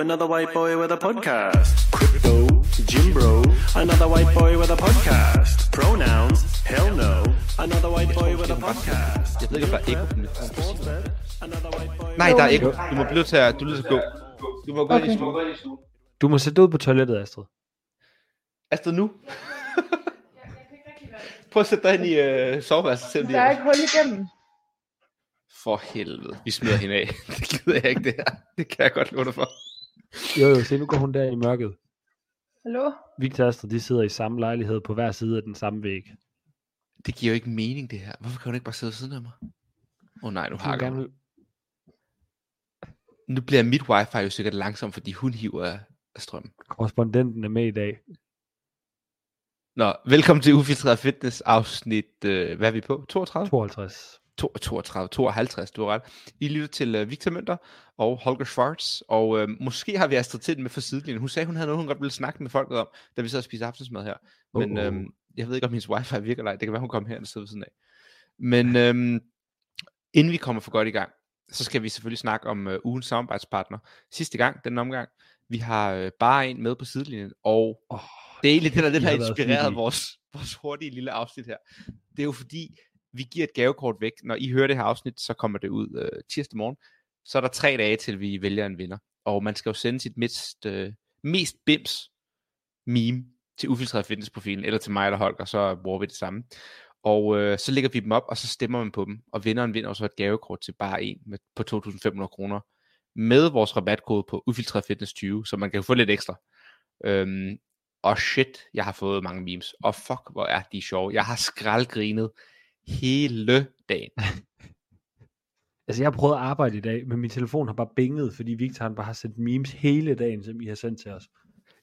another white boy with a podcast. Crypto, gym bro, another white boy with a podcast. Pronouns, hell no, another white boy with a podcast. Jeg ved ikke, om der er ekko. Nej, der er ekko. Du må blive til at gå. Du må gå ind i stuen. Du må sætte ud på toilettet, Astrid. Astrid, nu? Prøv at sætte dig ind i soveværelset selv. Der er ikke hul igennem. For helvede, vi smider hende af. Det gider jeg ikke, det her. Det kan jeg godt love dig for. Jo, se, nu går hun der i mørket. Hallo? Viktor og Astrid, de sidder i samme lejlighed på hver side af den samme væg. Det giver jo ikke mening, det her. Hvorfor kan hun ikke bare sidde ved siden af mig? Åh nej, nu hakker hun. Nu bliver mit wifi jo sikkert langsomt, fordi hun hiver af strømmen. Korrespondenten er med i dag. Nå, velkommen til Ufiltreret Fitness afsnit, hvad er vi på? 32? 52. 52, du har ret. I lytter til Viktor Mønter og Holger Schwartz, og måske har vi Astrid til med for sidelinjen. Hun sagde, hun havde noget, hun godt ville snakke med folket om, da vi så spiste aftensmad her. Men jeg ved ikke, om hendes wifi virker eller ej. Det kan være, hun kommer her og sidder ved siden af. Men inden vi kommer for godt i gang, så skal vi selvfølgelig snakke om ugens samarbejdspartner. Sidste gang, den omgang, vi har bare en med på sidelinjen, og det er egentlig det, der har inspireret vores hurtige lille afsnit her. Det er jo fordi, vi giver et gavekort væk. Når I hører det her afsnit, så kommer det ud tirsdag morgen. Så er der 3 dage til, vi vælger en vinder. Og man skal jo sende sit mest bims meme til Ufiltreret Fitness-profilen, eller til mig eller Holger, så bruger vi det samme. Og så lægger vi dem op, og så stemmer man på dem. Og vinderen vinder også et gavekort til bare en på 2.500 kroner. Med vores rabatkode på Ufiltreret Fitness 20, så man kan få lidt ekstra. Og shit, jeg har fået mange memes. Og fuck, hvor er de sjove. Jeg har skraldgrinet hele dagen. Altså jeg har prøvet at arbejde i dag, men min telefon har bare binget, fordi Viktor han bare har sendt memes hele dagen, som I har sendt til os.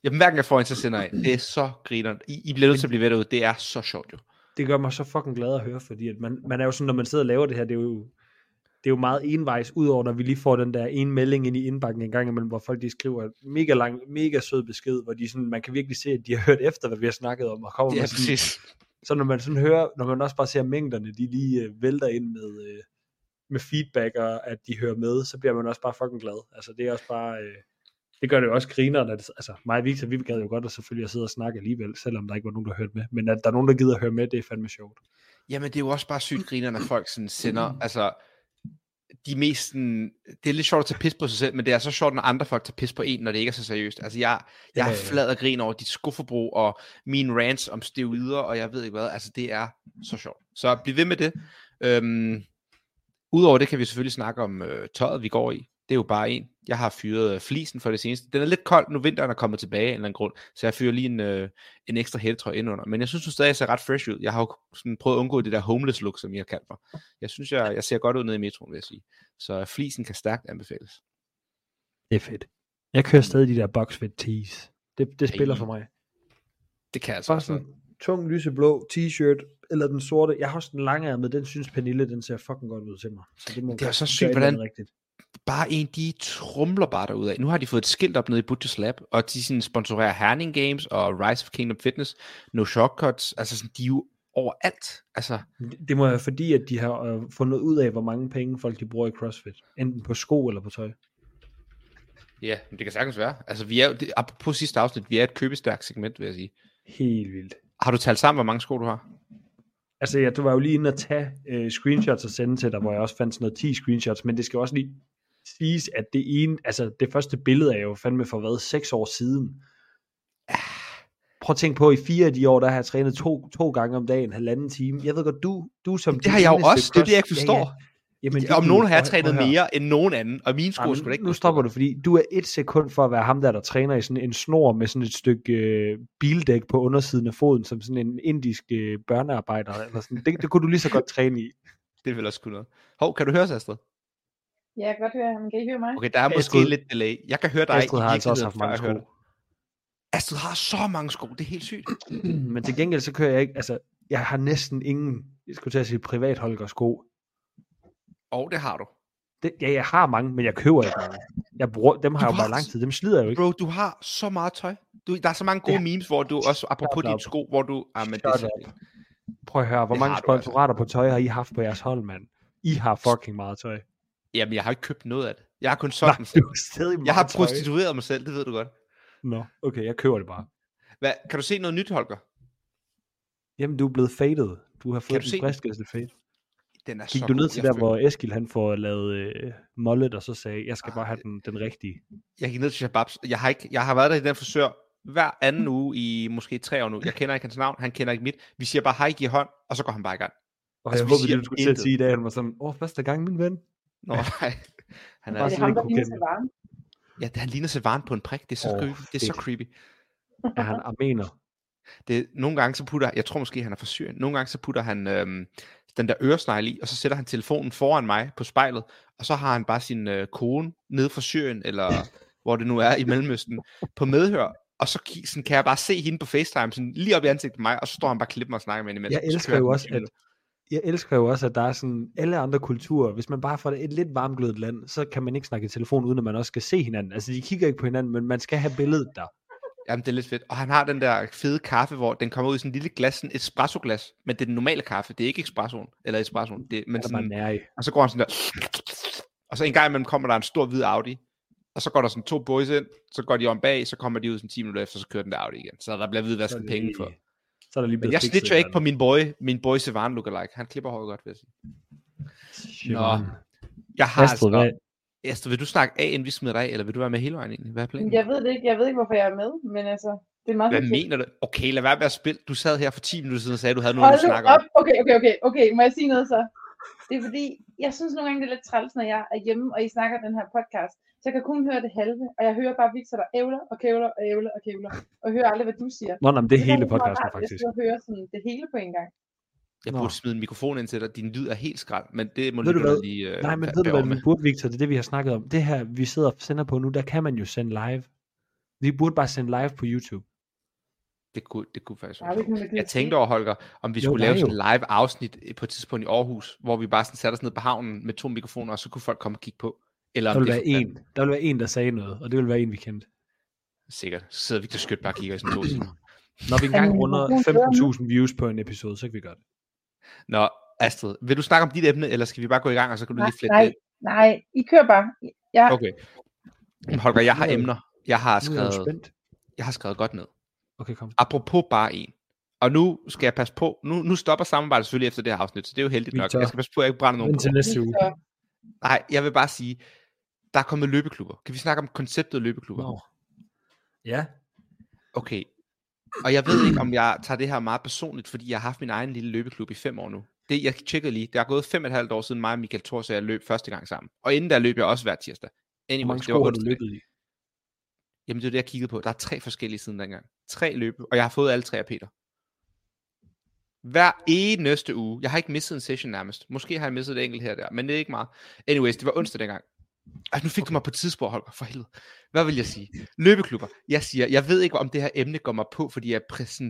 Jeg mærker, jeg får en, så sender jeg. Det er så griner. I bliver nødt til at blive ved derude. Det er så sjovt jo. Det gør mig så fucking glad at høre, fordi at man er jo sådan, når man sidder og laver det her, det er jo meget envejs, udover når vi lige får den der ene melding ind i indbakken en gang imellem, hvor folk de skriver mega lang, mega sød besked, hvor de sådan, man kan virkelig se, at de har hørt efter, hvad vi har snakket om, og kommer med præcis. Så når man sådan hører, når man også bare ser mængderne, de lige vælter ind med feedback, og at de hører med, så bliver man også bare fucking glad. Altså det er også bare, det gør det jo også griner, altså mig og Viktor, vi gad jo godt at selvfølgelig at sidde og snakke alligevel, selvom der ikke var nogen, der hørte med, men at der er nogen, der gider at høre med, det er fandme sjovt. Jamen det er jo også bare sygt griner, når folk sådan sender, altså de mest sådan, det er lidt sjovt at tage pis på sig selv, men det er så sjovt, når andre folk tager pis på en, når det ikke er så seriøst. Altså jeg er flad og grin over dit skufferbrug, og mine rants om steroider, og jeg ved ikke hvad, altså det er så sjovt. Så bliv ved med det. Udover det kan vi selvfølgelig snakke om tøjet, vi går i. Det er jo bare en. Jeg har fyret flisen for det seneste. Den er lidt kold, nu vinteren er kommet tilbage af en eller anden grund, så jeg fyrer lige en ekstra hættetrøje ind under. Men jeg synes jo stadig, jeg ser ret fresh ud. Jeg har jo sådan prøvet at undgå det der homeless look, som I har kaldt mig. Jeg synes, jeg ser godt ud nede i metroen, vil jeg sige. Så flisen kan stærkt anbefales. Det er fedt. Jeg kører stadig de der boxfit tees. Det spiller for mig. Det kan altså. Bare sådan tung, lyseblå t-shirt, eller den sorte. Jeg har også den lange med. Den synes Pernille, den ser fucking godt ud til mig. Så det må det er så sygt, hvordan bare en, de trumler bare derudad. Nu har de fået et skilt op nede i Butchers Lab, og de sådan sponsorerer Herning Games og Rise of Kingdom Fitness, No Shortcuts, altså sådan, de er jo overalt. Altså det må være fordi, at de har fundet ud af, hvor mange penge folk de bruger i CrossFit, enten på sko eller på tøj. Ja, men det kan sagtens være. Altså vi er jo, apropos sidste afsnit, vi er et købestærkt segment, vil jeg sige. Helt vildt. Har du talt sammen, hvor mange sko du har? Altså ja, du var jo lige inde at tage screenshots og sende til dig, hvor jeg også fandt sådan noget 10 screenshots, men det skal også lige siges, at det ene, altså det første billede er jo fandme for hvad, 6 år siden. Prøv at tænke på, at i 4 af de år, der har jeg trænet to gange om dagen, 1,5 time. Jeg ved godt, du som... Det har jeg jo også, det er det, jeg forstår. Ja. Jamen, om nogen har jeg trænet mere end nogen anden, og mine sko er sgu da ikke... Nu stopper du, fordi du er 1 sekund for at være ham der træner i sådan en snor med sådan et stykke bildæk på undersiden af foden, som sådan en indisk børnearbejder. Eller sådan. Det kunne du lige så godt træne i. Det vil også kunne noget. Hov, kan du høre os, Astrid? Ja, jeg kan godt høre ham. Kan I høre mig? Okay, der er måske lidt delay. Jeg kan høre dig. Astrid har altså også haft mange sko. Astrid har så mange sko, det er helt sygt. Men til gengæld så kører jeg ikke... Altså, jeg har næsten ingen, jeg skulle til at sige privat Holger sko. Og det har du. Ja, jeg har mange, men jeg køber ikke mange. Jeg bruger, dem har jeg jo bare lang tid. Dem slider jeg jo ikke. Bro, du har så meget tøj. Der er så mange gode memes, hvor du også, apropos dine sko, hvor du... Prøv at høre, hvor mange sponsorater på tøj har I haft på jeres hold, mand? I har fucking meget tøj. Jamen, jeg har ikke købt noget af det. Jeg har kun solgt mig selv. Jeg har prostitueret mig selv, det ved du godt. Nå, okay, jeg køber det bare. Hvad, kan du se noget nyt, Holger? Jamen, du er blevet faded. Du har fået den friskeste fade. Den er gik så du ned til der, hvor Eskil han får lavet mollet, og så sagde, jeg skal bare have den rigtige? Jeg gik ned til Shababs. Jeg har været der i den frisør hver anden uge i måske 3 år nu. Jeg kender ikke hans navn, han kender ikke mit. Vi siger bare, hej, giver hånd, og så går han bare i gang. Og altså, jeg håber, du skulle til at sige i dag, han var sådan, første gang, min ven. Nå, nej. Han er sådan en kugel. Ja, han ligner Savaren på en prik. Det er så, det er så creepy. Ja, han armener. Nogle gange så putter, jeg tror måske, han er fra Syrien. Nogle gange så putter han den der øresnegle i, og så sætter han telefonen foran mig på spejlet, og så har han bare sin kone nede fra Syrien, eller hvor det nu er i Mellemøsten, på medhør. Og så sådan, kan jeg bare se hende på FaceTime, sådan lige op i ansigtet på mig, og så står han bare og klipper mig og snakker med hende. Jeg elsker jo også, at der er sådan alle andre kulturer. Hvis man bare får et lidt varmglødet land, så kan man ikke snakke i telefon, uden at man også skal se hinanden. Altså, de kigger ikke på hinanden, men man skal have billedet der. Jamen, det er lidt fedt. Og han har den der fede kaffe, hvor den kommer ud i sådan en lille glas, sådan et espresso-glas. Men det er den normale kaffe. Det er ikke espressoen. Men sådan, og så går han sådan der. Og så en gang imellem kommer der en stor hvid Audi. Og så går der sådan 2 boys ind. Så går de om bag. Så kommer de ud sådan 10 minutter efter. Så kører den der Audi igen. Så der bliver hvidvasket penge for. Så er der lige blevet jeg snitcher ikke på min boy Sevan lookalike. Han klipper hårdt godt, vil jeg sige. Nå. Jeg har Astrid, vil du snakke af, inden vi smider dig af, eller vil du være med hele vejen egentlig? Hvad er planen? Jeg ved det ikke. Jeg ved ikke, hvorfor jeg er med, men altså, det er meget vigtigt. Hvad mener du? Okay, lad være med at spille. Du sad her for 10 minutter siden og sagde, at du havde noget at snakke om. Okay. Må jeg sige noget så? Det er fordi, jeg synes nogle gange, det er lidt træls, når jeg er hjemme, og I snakker den her podcast. Så jeg kan kun høre det halve, og jeg hører bare Viktor, der ævler og kævler, og hører aldrig, hvad du siger. Nå, men det er hele podcasten faktisk. Jeg skal høre sådan det hele på en gang. Jeg burde smide en mikrofon ind til dig, din lyd er helt skrald, men det må du lige... Nej, men ved du hvad, vi burde, Viktor, det er det, vi har snakket om. Det her, vi sidder og sender på nu, der kan man jo sende live. Vi burde bare sende live på YouTube. Det kunne faktisk være. Jeg tænkte over, Holger, om vi skulle lave sådan et live afsnit på et tidspunkt i Aarhus, hvor vi bare sådan satte os ned på havnen med 2 mikrofoner, og så kunne folk komme og kigge på. Eller der ville være en, der sagde noget, og det ville være en, vi kendte. Sikkert. Så sidder Viktor Skødt bare og kigger i sådan 2 timer. Når vi engang runder 15.000 views på en episode, så kan vi gøre det. Nå, Astrid, vil du snakke om dit emne, eller skal vi bare gå i gang, og så kan du lige flette det? Nej, I kører bare. Ja. Okay. Holger, jeg har emner. Jeg har skrevet godt ned. Okay, kom. Apropos bare en. Og nu skal jeg passe på. Nu stopper samarbejdet selvfølgelig efter det her afsnit, så det er jo heldigt nok. Jeg skal passe på, at jeg ikke brænder nogen på. Til næste uge. Nej, jeg vil bare sige, der er kommet løbeklubber. Kan vi snakke om konceptet løbeklubber? Wow. Ja. Okay. Og jeg ved ikke, om jeg tager det her meget personligt, fordi jeg har haft min egen lille løbeklub i 5 år nu. Det, jeg tjekkede lige, der er gået 5,5 år siden mig og Michael Thorsen, jeg løb første gang sammen. Og inden der løb jeg også hver tirsdag. Anyway, hvor mange sko har du løbet i? Jamen det er det, jeg kiggede på. Der er 3 forskellige siden dengang. 3 løbe, og jeg har fået alle 3 af Peter. Hver eneste uge. Jeg har ikke misset en session nærmest. Måske har jeg misset et enkelt her og der, men det er ikke meget. Anyways, det var onsdag dengang. Altså, nu fik du mig på et tidsspor, Holger, for helvede. Hvad vil jeg sige? Løbeklubber. Jeg siger, jeg ved ikke, om det her emne går mig på, fordi jeg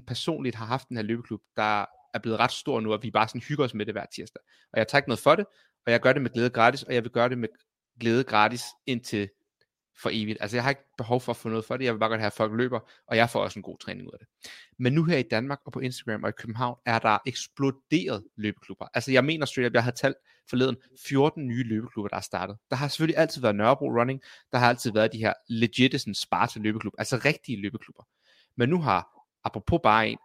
personligt har haft den her løbeklub, der er blevet ret stor nu, og vi bare sådan hygger os med det hver tirsdag. Og jeg tager ikke noget for det, og jeg gør det med glæde gratis, og jeg vil gøre det med glæde gratis indtil for evigt. Altså, jeg har ikke behov for at få noget for det, jeg vil bare godt have, at folk løber, og jeg får også en god træning ud af det. Men nu her i Danmark og på Instagram og i København, er der eksploderet løbeklubber. Altså, jeg mener straight up, jeg har talt forleden 14 nye løbeklubber, der er startet. Der har selvfølgelig altid været Nørrebro Running, der har altid været de her legit sådan sparte løbeklubber, altså rigtige løbeklubber. Men nu har, apropos bare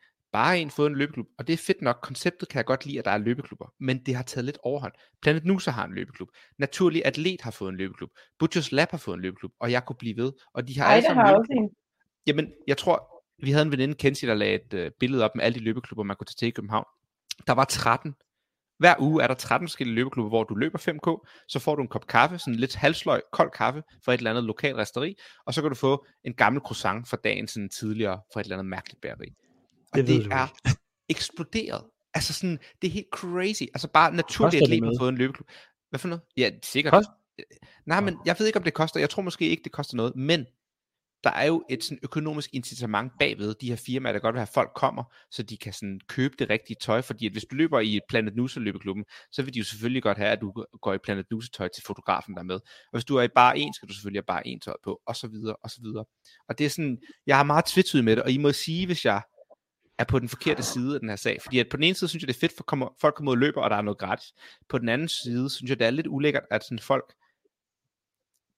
en fået en løbeklub, og det er fedt nok. Konceptet kan jeg godt lide, at der er løbeklubber, men det har taget lidt overhånd. Planet Nusa har en løbeklub. Naturlig Atlet har fået en løbeklub. Butchers Lab har fået en løbeklub, og jeg kunne blive ved. Og de har Ejda har også en. Jamen, jeg tror, vi havde en veninde, Kenzie, der lagde et billede op med alle de løbeklubber, man kunne tage til i København. Der var 13. Hver uge er der 13 forskellige løbeklubber, hvor du løber 5K, så får du en kop kaffe, sådan lidt halsløg, kold kaffe fra et eller andet lokalt resteri, og så kan du få en gammel croissant fra dagen sådan tidligere fra et eller andet mærkeligt bageri. Det er eksploderet. Altså sådan, det er helt crazy. Altså bare naturligt at leve på en løbeklub. Hvad for noget? Ja, sikkert. Nej, men jeg ved ikke, om det koster. Jeg tror måske ikke, det koster noget. Men der er jo et sådan økonomisk incitament bagved de her firmaer, der godt vil have, at folk kommer, så de kan sådan købe det rigtige tøj. Fordi at hvis du løber i Planet Nusa løbeklubben, så vil de jo selvfølgelig godt have, at du går i Planet Nusa tøj til fotografen, der er med. Og hvis du er i bare en, skal du selvfølgelig have bare en tøj på, og så videre, og så videre. Og det er sådan, jeg har meget tvetydigt med det, og I må sige, hvis jeg er på den forkerte side af den her sag. Fordi at på den ene side synes jeg, det er fedt, for folk kommer ud og løber, og der er noget gratis. På den anden side synes jeg, det er lidt ulækkert, at sådan folk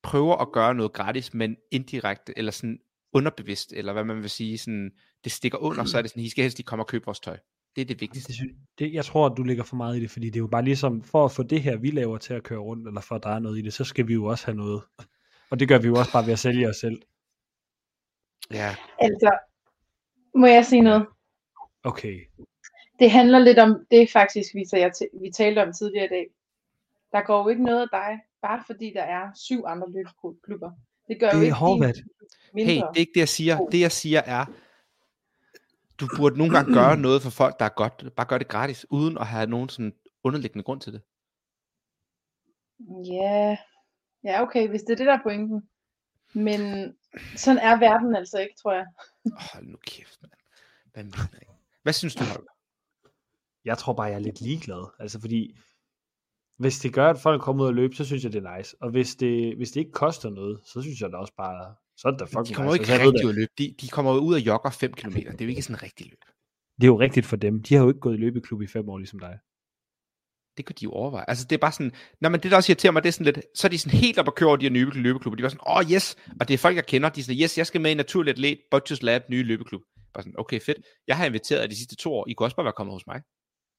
prøver at gøre noget gratis, men indirekte, eller sådan underbevidst, eller hvad man vil sige, sådan, det stikker under, så er det sådan, I skal helst ikke komme og købe vores tøj. Det er det vigtigste. Jeg tror, at du ligger for meget i det, fordi det er jo bare ligesom, for at få det her, vi laver til at køre rundt, eller for at der er noget i det, så skal vi jo også have noget. Og det gør vi jo også bare ved at sælge os selv. Ja. Altså, må jeg sige noget? Okay. Det handler lidt om, det er faktisk, vi talte om tidligere i dag. Der går jo ikke noget af dig, bare fordi der er 7 andre løbeklubber. Det gør det jo ikke mindre. Hey, det er ikke det, jeg siger. Det, jeg siger er, du burde nogle gange gøre noget for folk, der er godt. Bare gør det gratis, uden at have nogen sådan underliggende grund til det. Ja, ja okay, hvis det er det, der er pointen. Men sådan er verden altså ikke, tror jeg. Hold nu kæft, mand. Hvad synes du, Holger? Jeg tror bare, jeg er lidt ligeglad. Altså fordi, hvis det gør, at folk kommer ud og løbe, så synes jeg, det er nice. Og hvis det ikke koster noget, så synes jeg da også bare, så er det da fucking nice. De kommer nice, ikke rigtig ud at løbe. De kommer ud og jogger 5 kilometer. Det er jo ikke sådan en rigtig løb. Det er jo rigtigt for dem. De har jo ikke gået i løbeklub i 5 år, ligesom dig. Det kunne de jo overveje. Altså det er bare sådan, nej, men det der også irriterer mig, det er sådan lidt, så er de sådan helt op og kører over de her nye løbeklubber. De var sådan, yes, og det er folk, jeg kender. De er sådan, yes, jeg skal med i Naturlig Atlet, Butchers Lab, nye løbeklub. Bare sådan, okay, fedt. Jeg har inviteret de sidste 2 år. I kunne også bare være kommet hos mig.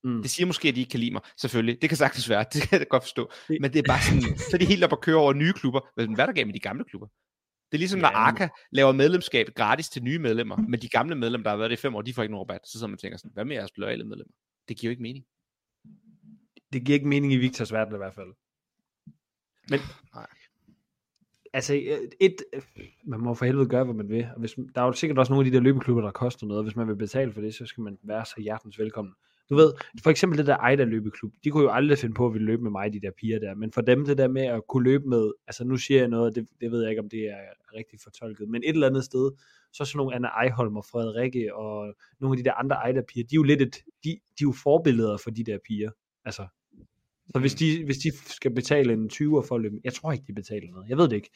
Mm. Det siger måske, at de ikke kan lide mig. Selvfølgelig, det kan sagtens være. Det kan jeg godt forstå. Men det er bare sådan, så er de helt op og kører over nye klubber. Hvad er der gav med de gamle klubber? Det er ligesom, når Arka laver medlemskab gratis til nye medlemmer. Men de gamle medlemmer, der har været det i 5 år, de får ikke nogen rabat. Så man tænker sådan, hvad med jeres loyale medlemmer? Det giver jo ikke mening. Det giver ikke mening i Viktors verden i hvert fald. Men nej. Altså, man må for helvede gøre, hvad man vil. Og hvis, der er jo sikkert også nogle af de der løbeklubber, der koster noget. Og hvis man vil betale for det, så skal man være så hjertens velkommen. Du ved, for eksempel det der Ejda løbeklub, de kunne jo aldrig finde på at ville løbe med mig, de der piger der, men for dem det der med at kunne løbe med, altså nu siger jeg noget, det ved jeg ikke, om det er rigtig fortolket, men et eller andet sted, så sådan nogle Anna Ejholm og Frederikke og nogle af de der andre Ejda piger, de er jo lidt de er jo forbilleder for de der piger, altså. Så hvis de skal betale en 20'er for at løbe, jeg tror ikke de betaler noget, jeg ved det ikke,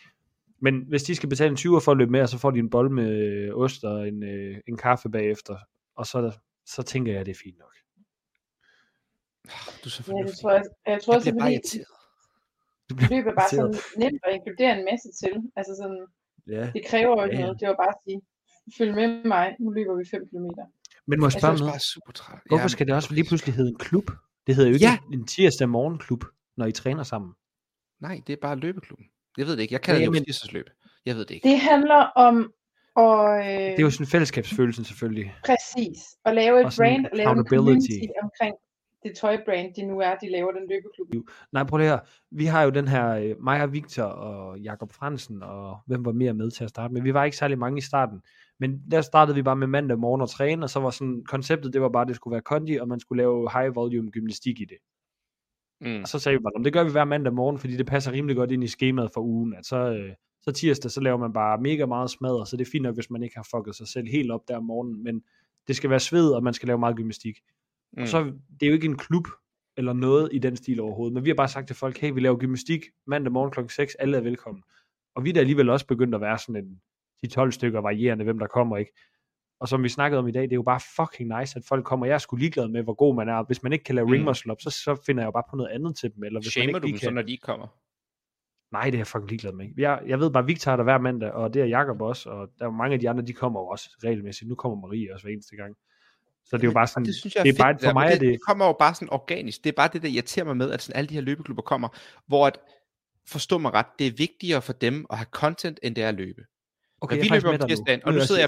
men hvis de skal betale en 20'er for at løbe med, så får de en bold med ost og en kaffe bagefter, og så tænker jeg, det er fint nok. Du så ja, jeg tror også, at løb er bare sådan nemt at inkludere en masse til. Altså sådan, det kræver jo ikke noget. Det var bare at sige, følg med mig, nu løber vi 5 kilometer. Men må jeg spørge noget? Hvorfor skal det også lige pludselig hedde en klub? Det hedder jo ikke en tirsdag morgenklub, når I træner sammen. Nej, det er bare løbeklubben. Jeg ved det ikke, jeg kalder det jo tirsdagsløb. Jeg ved det ikke. Det handler om det er jo sådan fællesskabsfølelsen selvfølgelig. Præcis, at lave et brand, og lave en community omkring det tøjbrand, de nu er, de laver den løbeklub. Nej, prøv lige her. Vi har jo den her, mig og Viktor og Jakob Fransen, og hvem var mere med til at starte med. Vi var ikke særlig mange i starten, men der startede vi bare med mandag morgen og træne, og så var sådan, konceptet, det var bare, at det skulle være kondi, og man skulle lave high volume gymnastik i det. Mm. Og så sagde vi bare, det gør vi hver mandag morgen, fordi det passer rimelig godt ind i skemaet for ugen, at så tirsdag, så laver man bare mega meget smadret, så det er fint nok, hvis man ikke har fucket sig selv helt op der om morgenen, men det skal være sved, og man skal lave meget gymnastik. Og så det er jo ikke en klub eller noget i den stil overhovedet, men vi har bare sagt til folk, hey, vi laver gymnastik mandag morgen kl. 6, alle er velkommen. Og vi er da alligevel også begyndt at være sådan en, de 12 stykker varierende, hvem der kommer, ikke? Og som vi snakkede om i dag, det er jo bare fucking nice, at folk kommer. Jeg er sgu ligeglad med, hvor god man er. Hvis man ikke kan lave ring muscle up, så finder jeg jo bare på noget andet til dem. Eller hvis shamer man ikke du dem så, når de kommer? Nej, det er jeg fucking ligeglad med. Jeg ved bare, Viktor er der hver mandag, og det er Jakob også, og der er mange af de andre, de kommer også regelmæssigt. Nu kommer Marie også hver eneste gang. Så det er jo bare sådan, det er bare for mig, det kommer jo bare sådan organisk. Det er bare det, der irriterer mig med, at sådan alle de her løbeklubber kommer, hvor at, forstå mig ret, det er vigtigere for dem at have content, end det er at løbe. Okay, når vi løber om tirsdagen, og nu sidder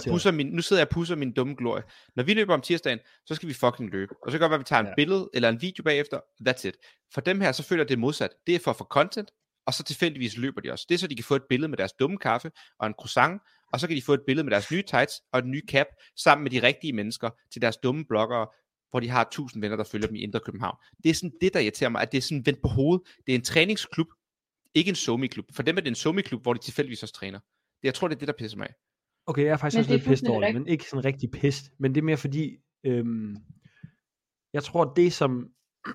jeg og pusser min dumme glorie. Når vi løber om tirsdagen, så skal vi fucking løbe. Og så kan det godt være, at vi tager en billede eller en video bagefter, that's it. For dem her, så føler det modsat. Det er for at få content, og så tilfældigvis løber de også. Det er så, de kan få et billede med deres dumme kaffe og en croissant, og så kan de få et billede med deres nye tights og den nye cap, sammen med de rigtige mennesker til deres dumme bloggere, hvor de har 1000 venner, der følger dem i Indre København. Det er sådan det, der irriterer mig, at det er sådan vendt på hovedet. Det er en træningsklub, ikke en somi-klub. For dem er det en somi-klub, hvor de tilfældigvis også træner. Jeg tror, det er det, der pisser mig af. Okay, jeg er faktisk også lidt pissed over det, men ikke sådan rigtig pissed. Men det er mere fordi, jeg tror, det som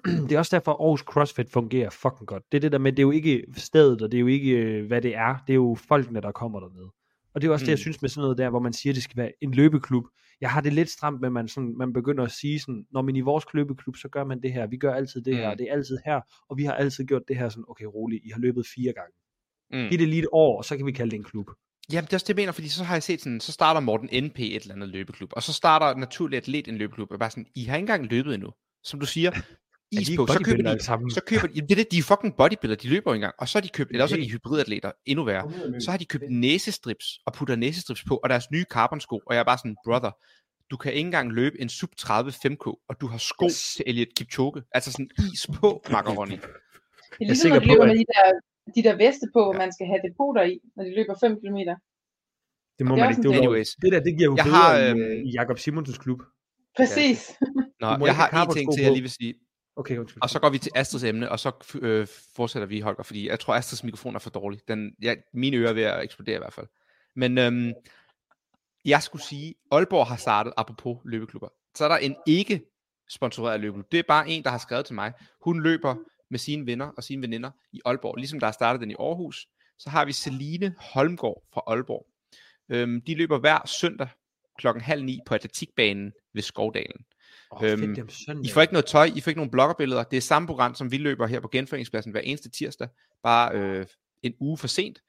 det er også derfor, at Aarhus CrossFit fungerer fucking godt. Det er det der med, det er jo ikke stedet, og det er jo ikke, hvad det er. Det er jo folkene, der kommer dernede. Og det er også det, jeg synes med sådan noget der, hvor man siger, at det skal være en løbeklub. Jeg har det lidt stramt med, at man begynder at sige sådan, når man i vores løbeklub, så gør man det her. Vi gør altid det her, og det er altid her, og vi har altid gjort det her. Sådan, okay, roligt, I har løbet 4 gange. Giv det lige et år, og så kan vi kalde det en klub. Jamen det er også det, jeg mener, fordi så har jeg set sådan, så starter Morten NP et eller andet løbeklub, og så starter Naturlig Atlet en løbeklub, og bare sådan, I har ikke engang løbet endnu, som du siger, is på, så køber de, det er det, de er fucking bodybuilder, de løber engang, og så har de købt, eller også er de hybridatleter, endnu værre, så har de købt næsestrips, og putter næsestrips på, og deres nye carbonsko, og jeg er bare sådan, brother, du kan ikke engang løbe en sub 30 5K, og du har sko til Eliud Kipchoge, altså sådan is på, macaroni. Det er ligesom, at du løber med de der veste på, hvor man skal have depoter i, når de løber 5 km. Det må det man ikke. Det giver jo bedre i Jakob Simonsens klub. Præcis. Ja. Nå, jeg har en ting til, jeg lige vil sige. Okay, undskyld. Og så går vi til Astrids emne, og så fortsætter vi, Holger, fordi jeg tror, Astrids mikrofon er for dårlig. Mine ører er ved at eksplodere i hvert fald. Men jeg skulle sige, Aalborg har startet, apropos løbeklubber. Så er der en ikke sponsoreret løbeklub. Det er bare en, der har skrevet til mig. Hun løber med sine venner og sine veninder i Aalborg. Ligesom der har startet den i Aarhus, så har vi Celine Holmgaard fra Aalborg. De løber hver søndag 8:30 på atletikbanen ved Skovdalen. I får ikke noget tøj, I får ikke nogen bloggerbilleder. Det er samme program, som vi løber her på Genforeningspladsen hver eneste tirsdag, bare en uge for sent.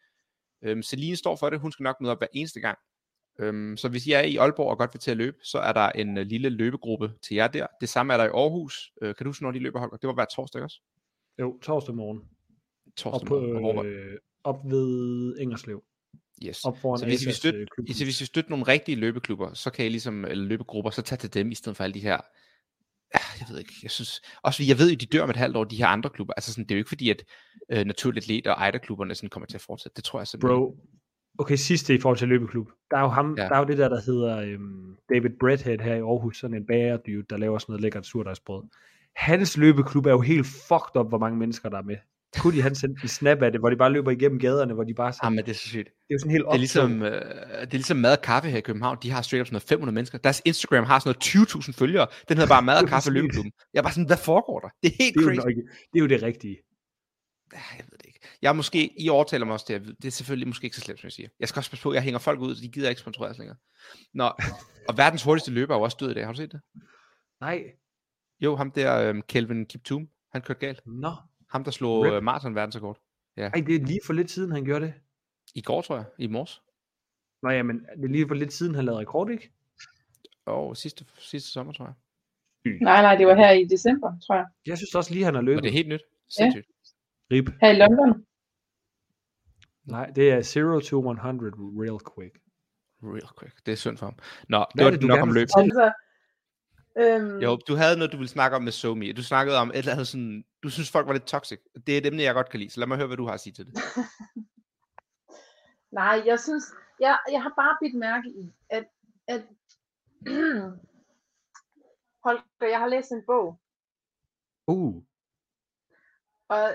Celine står for det, hun skal nok møde op hver eneste gang. Så hvis I er i Aalborg og godt vil til at løbe, så er der en lille løbegruppe til jer der. Det samme er der i Aarhus. Kan du huske, når de løber, Holger? Det var hver torsdag også? Jo, torsdag morgen. Op ved Ingerslev. Yes. Så hvis vi støtter nogle rigtige løbeklubber, så kan I ligesom, eller løbegrupper, så tage til dem i stedet for alle de her. Jeg ved ikke, jeg synes også, jeg ved jo, de dør om et halvt år, de her andre klubber. Altså sådan, det er jo ikke fordi, at Naturligt Atlet og Ejda-klubberne sådan kommer til at fortsætte. Det tror jeg simpelthen. Bro, okay, sidste i forhold til løbeklub. Der er jo ham, ja. Der er jo det der hedder David Breadhead her i Aarhus, sådan en bagerdyr, der laver sådan noget lækkert surdejsbrød. Hans løbeklub er jo helt fucked up, hvor mange mennesker der er med. Kunne de han sendte en snap af det, hvor de bare løber igennem gaderne, hvor de bare sådan... Jamen, det er så sygt. Det er jo sådan helt det er ligesom Mad og Kaffe her i København. De har straight up sådan noget 500 mennesker. Deres Instagram har sådan noget 20.000 følgere. Den hedder bare Mad og Kaffe løbeklubben. Jeg er bare sådan, hvad foregår der? Det er helt crazy. Det er jo det rigtige. Jeg ved det ikke. I overtaler mig også til, det er selvfølgelig måske ikke så slemt, som jeg siger. Jeg skal også passe på, jeg hænger folk ud, så de gider ikke sponsoreres længere. Nå, og verdens hurtigste løber er jo også død i dag. Har du set det? Nej. Jo, ham der, Kelvin Kiptum, han kørte galt. Nå. Ham, der slog maraton verdensrekord. Ja. Ej, det er lige for lidt siden, han gjorde det. I går, tror jeg. I morges. Nå ja, men det er lige for lidt siden, han lavede rekord, ikke? Sidste sommer, tror jeg. Nej, det var her i december, tror jeg. Jeg synes også lige, han har løbet. Og det er helt nyt. Sindssygt. Ja. Rip. Her i London. Nej, det er 0 to 100 real quick. Real quick. Det er synd for ham. Nå, det var det nok om løb. Jo, du havde noget, du ville snakke om med SoMe. Du snakkede om et eller andet sådan, du synes folk var lidt toxic. Det er dem, jeg godt kan lide, så lad mig høre, hvad du har at sige til det. Nej, jeg synes, jeg har bare bidt mærke i, at Holger, jeg har læst en bog. Og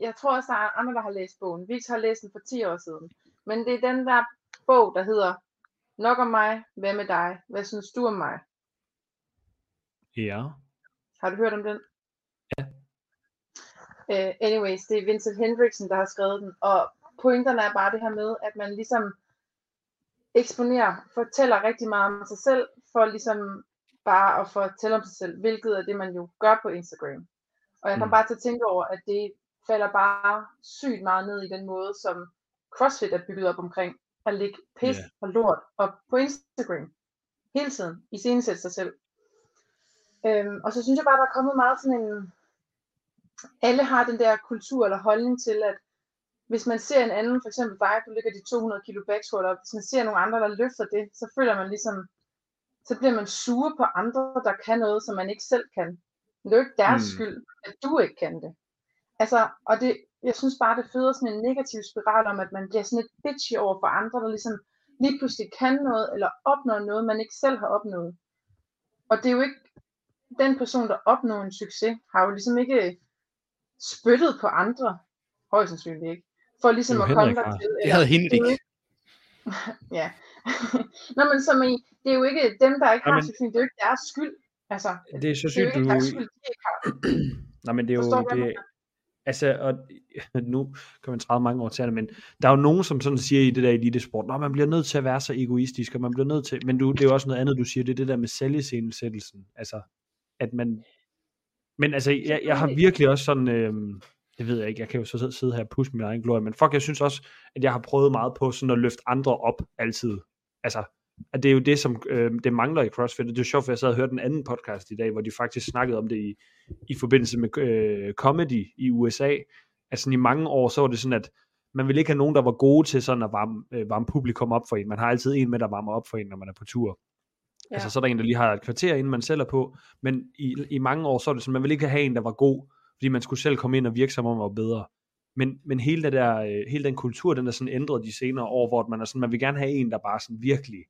jeg tror også, der er andre, der har læst bogen. Viktor har læst den for 10 år siden. Men det er den der bog, der hedder Nok om mig, hvad med dig? Hvad synes du om mig? Ja. Har du hørt om den? Ja. Anyways, det er Vincent Hendricksen, der har skrevet den. Og pointerne er bare det her med, at man ligesom fortæller rigtig meget om sig selv, for ligesom bare at fortælle om sig selv, hvilket er det, man jo gør på Instagram. Og jeg kan bare til at tænke over, at det falder bare sygt meget ned i den måde, som CrossFit er bygget op omkring, at lægge pis og lort op på Instagram. Hele tiden. Iscenesætte sig selv. Og så synes jeg bare, der er kommet meget sådan en, alle har den der kultur eller holdning til, at hvis man ser en anden, for eksempel dig, du lægger de 200 kilo backsquat op, hvis man ser nogle andre, der løfter det, så føler man ligesom, så bliver man sure på andre, der kan noget, som man ikke selv kan. Men det er jo ikke deres skyld, at du ikke kan det. Altså, og det, jeg synes bare, det føder sådan en negativ spiral om, at man bliver sådan lidt bitchy over for andre, der ligesom lige pludselig kan noget, eller opnår noget, man ikke selv har opnået. Og det er jo ikke, den person, der opnår en succes, har jo ligesom ikke spyttet på andre, højst sandsynligt ikke, for ligesom at komme der til. Det havde hende ikke. Ja. Nå, men som I, det er jo ikke dem, der ikke har succes, det er jo ikke deres skyld. Altså, det er så sygt, det er jo ikke deres skyld, de ikke har. Nej, men det er jo... Altså, og nu kan man træde mange år til det, men der er jo nogen, som sådan siger i det der elitesport, man bliver nødt til at være så egoistisk, og man bliver nødt til... Men det er jo også noget andet, du siger, det er det der med selviscenesættelsen. Altså, at man... Men altså, jeg har virkelig også sådan... det ved jeg ikke, jeg kan jo så sidde her og pusse med min egen glorie, men fuck, jeg synes også, at jeg har prøvet meget på sådan at løfte andre op altid. Altså, at det er jo det, som det mangler i CrossFit, og det er jo sjovt, for jeg sad og hørte en anden podcast i dag, hvor de faktisk snakkede om det i forbindelse med comedy i USA. Altså i mange år, så var det sådan, at man ville ikke have nogen, der var gode til sådan at varme publikum op for en. Man har altid en med, der varmer op for en, når man er på tur. Ja. Altså så er der en, der lige har et kvarter, inden man selv er på. Men i mange år, så er det sådan, man ville ikke have en, der var god, fordi man skulle selv komme ind og virke som om man var bedre. Men hele den kultur, den er sådan ændret de senere år, hvor man er sådan, man vil gerne have en, der bare sådan virkelig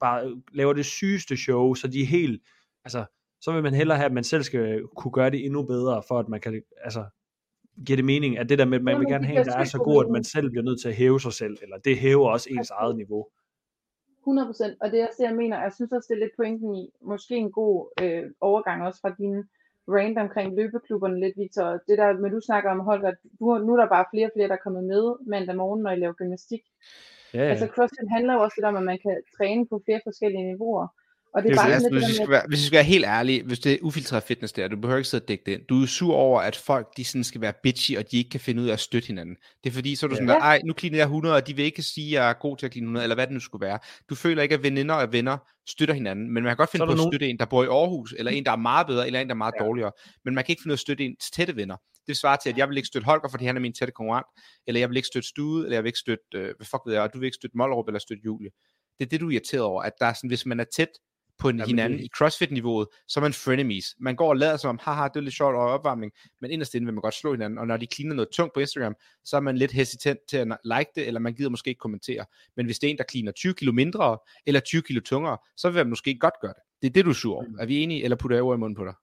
bare laver det sygeste show, så de er helt, altså, så vil man hellere have, at man selv skal kunne gøre det endnu bedre, for at man kan, altså, giver det mening, at det der med, at man vil gerne have en, der er så god, at man selv bliver nødt til at hæve sig selv, eller det hæver også ens eget niveau. 100%, og det er også det, jeg mener, jeg synes også, det er lidt pointen i, måske en god overgang også fra dine rant omkring løbeklubberne lidt, Viktor, det der, når du snakker om Holger, nu er der bare flere og flere, der er kommet med mandag morgen, når I laver gymnastik. Yeah. Altså CrossFit handler jo også lidt om, at man kan træne på flere forskellige niveauer. Og det er bare sådan, hvis vi skal være helt ærlige, hvis det er ufiltreret fitness der, du behøver ikke sidde og dække det ind. Du er sur over, at folk de sådan skal være bitchy, og de ikke kan finde ud af at støtte hinanden. Det er fordi, så er du sådan, at ej, nu kliner jeg 100, og de vil ikke sige, at jeg er god til at kline 100, eller hvad det nu skulle være. Du føler ikke, at veninder og venner støtter hinanden, men man kan godt finde på at støtte en, der bor i Aarhus, eller en, der er meget bedre, eller en, der er meget dårligere. Men man kan ikke finde ud af at støtte ens tætte venner. Det svarer til, at jeg vil ikke støtte Holger, fordi han er min tætte konkurrent, eller jeg vil ikke støtte Stude, eller jeg vil ikke støtte, hvad fuck ved jeg, og du vil ikke støtte Mollerup eller støtte Julie. Det er det, du er irriteret over, at der er sådan, hvis man er tæt på hinanden i CrossFit-niveauet, så er man frenemies. Man går og lader som om, haha, det er lidt sjovt over opvarmning, men inderst inde vil man godt slå hinanden, og når de cleaner noget tungt på Instagram, så er man lidt hesitant til at like det, eller man gider måske ikke kommentere. Men hvis det er en, der cleaner 20 kilo mindre, eller 20 kilo tungere, så vil man måske godt gøre det. Det er det, du er sur over. Er vi enige, eller putter jeg ord i munden på dig?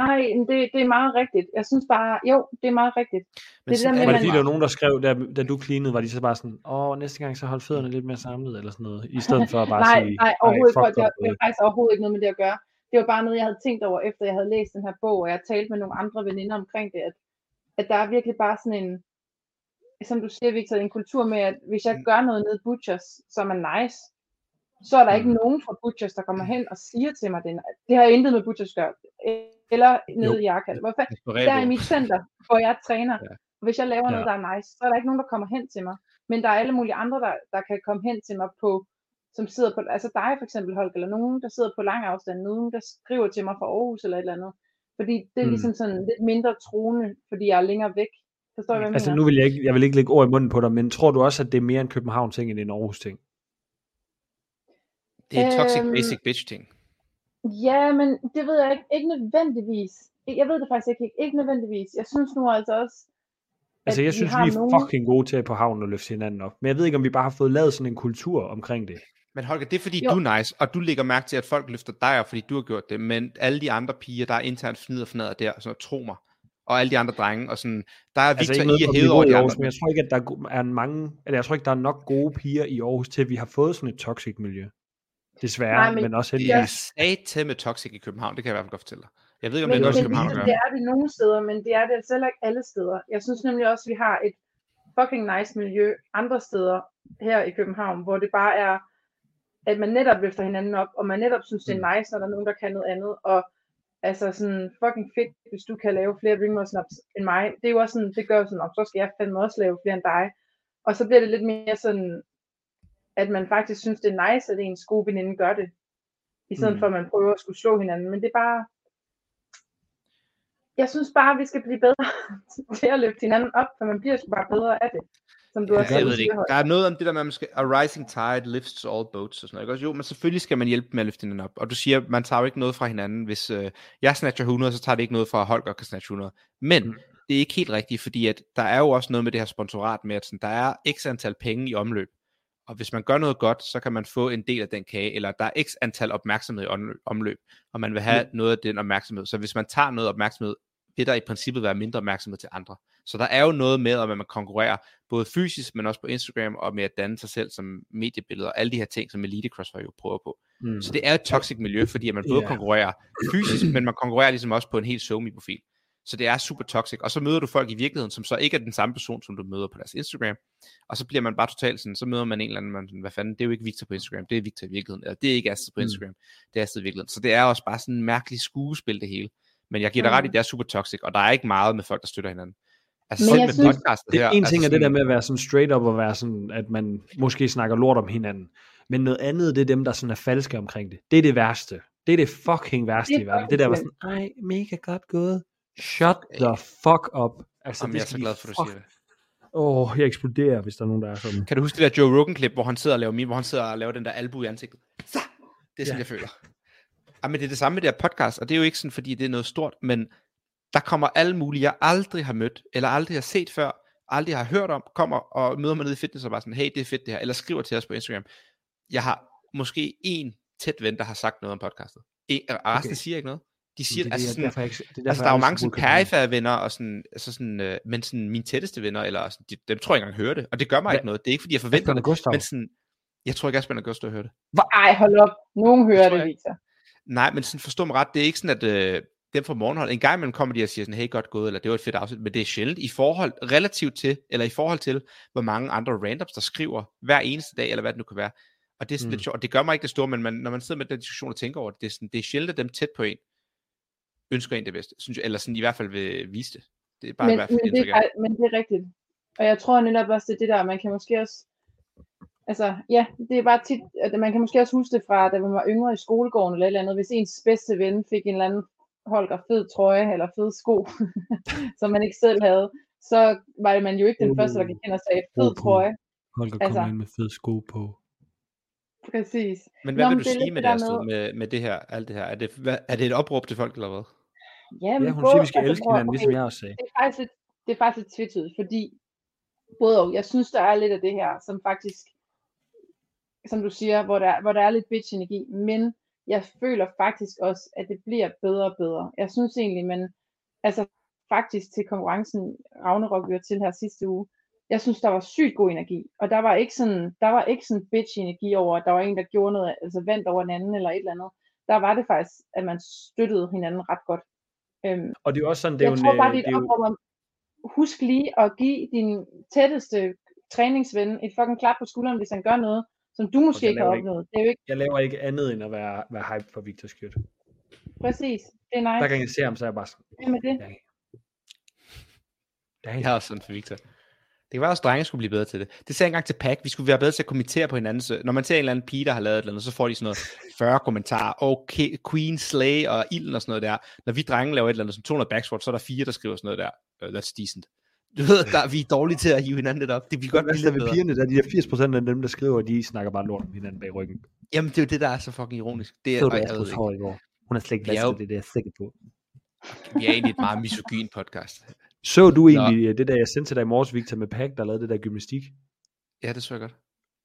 Nej, det er meget rigtigt. Jeg synes bare, jo, det er meget rigtigt. Men det er det der, fordi der var nogen, der skrev, da du cleanede, var de så bare sådan, næste gang så hold fødderne lidt mere samlet, eller sådan noget, i stedet for at bare sige, nej, overhovedet ikke. Det var faktisk overhovedet ikke noget med det at gøre. Det var bare noget, jeg havde tænkt over, efter jeg havde læst den her bog, og jeg talte med nogle andre veninder omkring det, at der er virkelig bare sådan en, som du siger, Viktor, en kultur med, at hvis jeg gør noget nede i Butchers, som er nice, så er der ikke nogen fra Butchers, der kommer hen og siger til mig, det har jeg intet med Butchers gør, eller nede i Arkafit. Der er i mit center, hvor jeg træner. Ja. Hvis jeg laver noget, der er nice, så er der ikke nogen, der kommer hen til mig. Men der er alle mulige andre, der kan komme hen til mig på, som sidder på, altså dig for eksempel, Holger, eller nogen, der sidder på lang afstand, nogen, der skriver til mig fra Aarhus eller et eller andet. Fordi det er ligesom sådan lidt mindre truende, fordi jeg er længere væk. Forstår du, hvad jeg mener? Altså nu vil jeg vil ikke lægge ord i munden på dig, men tror du også, at det er mere en København ting, end en Aarhus ting? Det er en toxic basic bitch ting. Ja, men det ved jeg ikke nødvendigvis. Jeg ved det faktisk ikke nødvendigvis. Jeg synes nu altså også, altså jeg synes vi er fucking gode til at på havnen og løfte hinanden op. Men jeg ved ikke om vi bare har fået lavet sådan en kultur omkring det. Men Holger, det er fordi du er nice, og du lægger mærke til at folk løfter dig op, fordi du har gjort det. Men alle de andre piger der er internt fnider der, så tro mig. Og alle de andre drenge og sådan, der er altså Viktor i at hæve over de andre. Men jeg tror ikke at der er nok gode piger i Aarhus til at vi har fået sådan et toxic miljø. Desværre, men også heldigvis. Det er sat med toxic i København, det kan jeg i hvert fald godt fortælle dig. Jeg ved ikke, om det er noget i København. Det er det nogle steder, men det er det selv ikke alle steder. Jeg synes nemlig også, at vi har et fucking nice miljø andre steder her i København, hvor det bare er, at man netop løfter hinanden op, og man netop synes, det er nice, når der er nogen, der kan noget andet. Og altså sådan fucking fedt, hvis du kan lave flere ringmore snaps end mig. Det er jo også sådan, det gør jo sådan, så skal jeg fandme også lave flere end dig. Og så bliver det lidt mere sådan, at man faktisk synes, det er nice, at ens gode veninde gør det, i stedet for, at man prøver at skulle slå hinanden. Men det er bare, jeg synes bare, at vi skal blive bedre til at løfte hinanden op, for man bliver sgu bare bedre af det. Som du også siger. Der er noget om det der med, at man skal, a rising tide lifts all boats, og sådan noget. Jo, men selvfølgelig skal man hjælpe med at løfte hinanden op. Og du siger, man tager jo ikke noget fra hinanden. Hvis jeg snatcher 100, så tager det ikke noget fra Holger kan snatche 100. Men det er ikke helt rigtigt, fordi at der er jo også noget med det her sponsorat med, at sådan, der er x antal penge i omløb. Og hvis man gør noget godt, så kan man få en del af den kage, eller der er x antal opmærksomhed i omløb, og man vil have noget af den opmærksomhed. Så hvis man tager noget opmærksomhed, vil der i princippet være mindre opmærksomhed til andre. Så der er jo noget med, at man konkurrerer både fysisk, men også på Instagram, og med at danne sig selv som mediebilleder, og alle de her ting, som Elite Crossfire jo prøver på. Så det er et toxic miljø, fordi man både konkurrerer fysisk, men man konkurrerer ligesom også på en helt SoMe-profil. Så det er super toxic, og så møder du folk i virkeligheden, som så ikke er den samme person, som du møder på deres Instagram, og så bliver man bare totalt sådan, så møder man en eller anden, man sådan, hvad fanden, det er jo ikke Viktor på Instagram, det er Viktor i virkeligheden, eller det er ikke Astrid på Instagram, det er Astrid i virkeligheden. Så det er også bare sådan en mærkelig skuespil det hele, men jeg giver dig ret i, det er super toxic, og der er ikke meget med folk, der støtter hinanden. Altså, men jeg synes, det er en ting er det der med at være sådan straight up og være sådan, at man måske snakker lort om hinanden. Men noget andet, det er dem, der sådan er falske omkring det. Det er det værste. Det er det fucking værste i verden. Det der var sådan, ej, mega godt gået. Shut the fuck up. Altså, jamen, jeg er så glad for, at du siger det. Åh, jeg eksploderer, hvis der er nogen, der er sådan. Kan du huske det der Joe Rogan-klip, hvor han sidder og laver meme, hvor han sidder og laver den der albu i ansigtet? Så! Det er sådan, jeg føler. Jamen, det er det samme med det her podcast, og det er jo ikke sådan, fordi det er noget stort, men der kommer alle mulige, jeg aldrig har mødt, eller aldrig har set før, aldrig har hørt om, kommer og møder mig nede i fitness og bare sådan, hey, det er fedt det her, eller skriver til os på Instagram. Jeg har måske en tæt ven, der har sagt noget om podcastet. Resten siger ikke noget. De siger, det, altså, sådan, derfor, jeg, derfor, altså der er jo mange perifære venner, og sådan, altså sådan, men sådan mine tætteste venner, eller sådan, dem tror jeg ikke engang hører det, og det gør mig ikke noget. Det er ikke, fordi jeg forventer det, men sådan, jeg tror ikke, at Aspen og Gustav hører det. Ej, hold op. Nogen hører det, Victor. Nej, men sådan forstå mig ret, det er ikke sådan, at dem fra Morgenhold, en gang imellem kommer de og siger sådan, hey, godt gået, eller det var et fedt afsnit, men det er sjældent i forhold, relativt til, eller i forhold til, hvor mange andre randoms, der skriver hver eneste dag, eller hvad det nu kan være. Og det er sådan lidt sjovt, og det gør mig ikke det store, men når man sidder med den diskussion og tænker over det, det er sjældent, at dem tæt på en ønsker en det bedste, synes jeg, eller sådan i hvert fald vil vise det. Det er bare i hvert fald men det er rigtigt. Og jeg tror netop også, det er det der, man kan måske også, altså ja, det er bare tit, at man kan måske også huske det fra, da man var yngre i skolegården eller et eller andet, hvis ens bedste ven fik en eller anden Holger fed trøje eller fed sko, som man ikke selv havde, så var man jo ikke den første, der gik hen og sagde fed trøje. Holger kom ind med fed sko på. Præcis. Men hvad vil du sige med det, med det her, alt det her? Er det et opråb til folk, eller hvad? Ja, men hun siger, vi skal elske hinanden, ligesom jeg også sagde. Det er faktisk et tvetydigt, fordi både og, jeg synes, der er lidt af det her, som faktisk, som du siger, hvor der er lidt bitch-energi, men jeg føler faktisk også, at det bliver bedre og bedre. Jeg synes egentlig, men altså faktisk til konkurrencen Ragnarok var til her sidste uge, jeg synes, der var sygt god energi, og der var ikke sådan bitch-energi over, at der var en, der gjorde noget, altså vandt over den anden eller et eller andet. Der var det faktisk, at man støttede hinanden ret godt. Og det er også sådan, det er jo... Jeg tror bare, det er et opråb om, husk lige at give din tætteste træningsven et fucking klap på skulderen, hvis han gør noget, som du måske ikke har opnået. Det er jo ikke... Jeg laver ikke andet, end at være hype for Viktor Skjødt. Præcis, det er nice. Der kan jeg se ham, så er jeg bare sådan... Hvad med det? Jeg er også sådan for Viktor. Det var også, at drenge skulle blive bedre til det. Det sagde jeg engang til Pack. Vi skulle være bedre til at kommentere på hinanden. Når man ser en eller anden pige, der har lavet et eller andet, så får de sådan noget 40 kommentarer. Okay, Queen, Slay og Ilden og sådan noget der. Når vi drenge laver et eller andet som 200 backsword, så er der 4, der skriver sådan noget der. That's decent. Du ved, vi er dårlige til at hive hinanden lidt op. Det bliver godt blive ved pigerne, der de der 80% af dem, der skriver, de snakker bare lort om hinanden bag ryggen. Jamen, det er jo det, der er så fucking ironisk. Det er jo det. Hun har slet ikke læst det, der sikkert på. Vi er egentlig et meget misogyn podcast. Så du egentlig det der, jeg sendte til dig i morges, Victor, med Pack, der lavede det der gymnastik? Ja, det så jeg godt.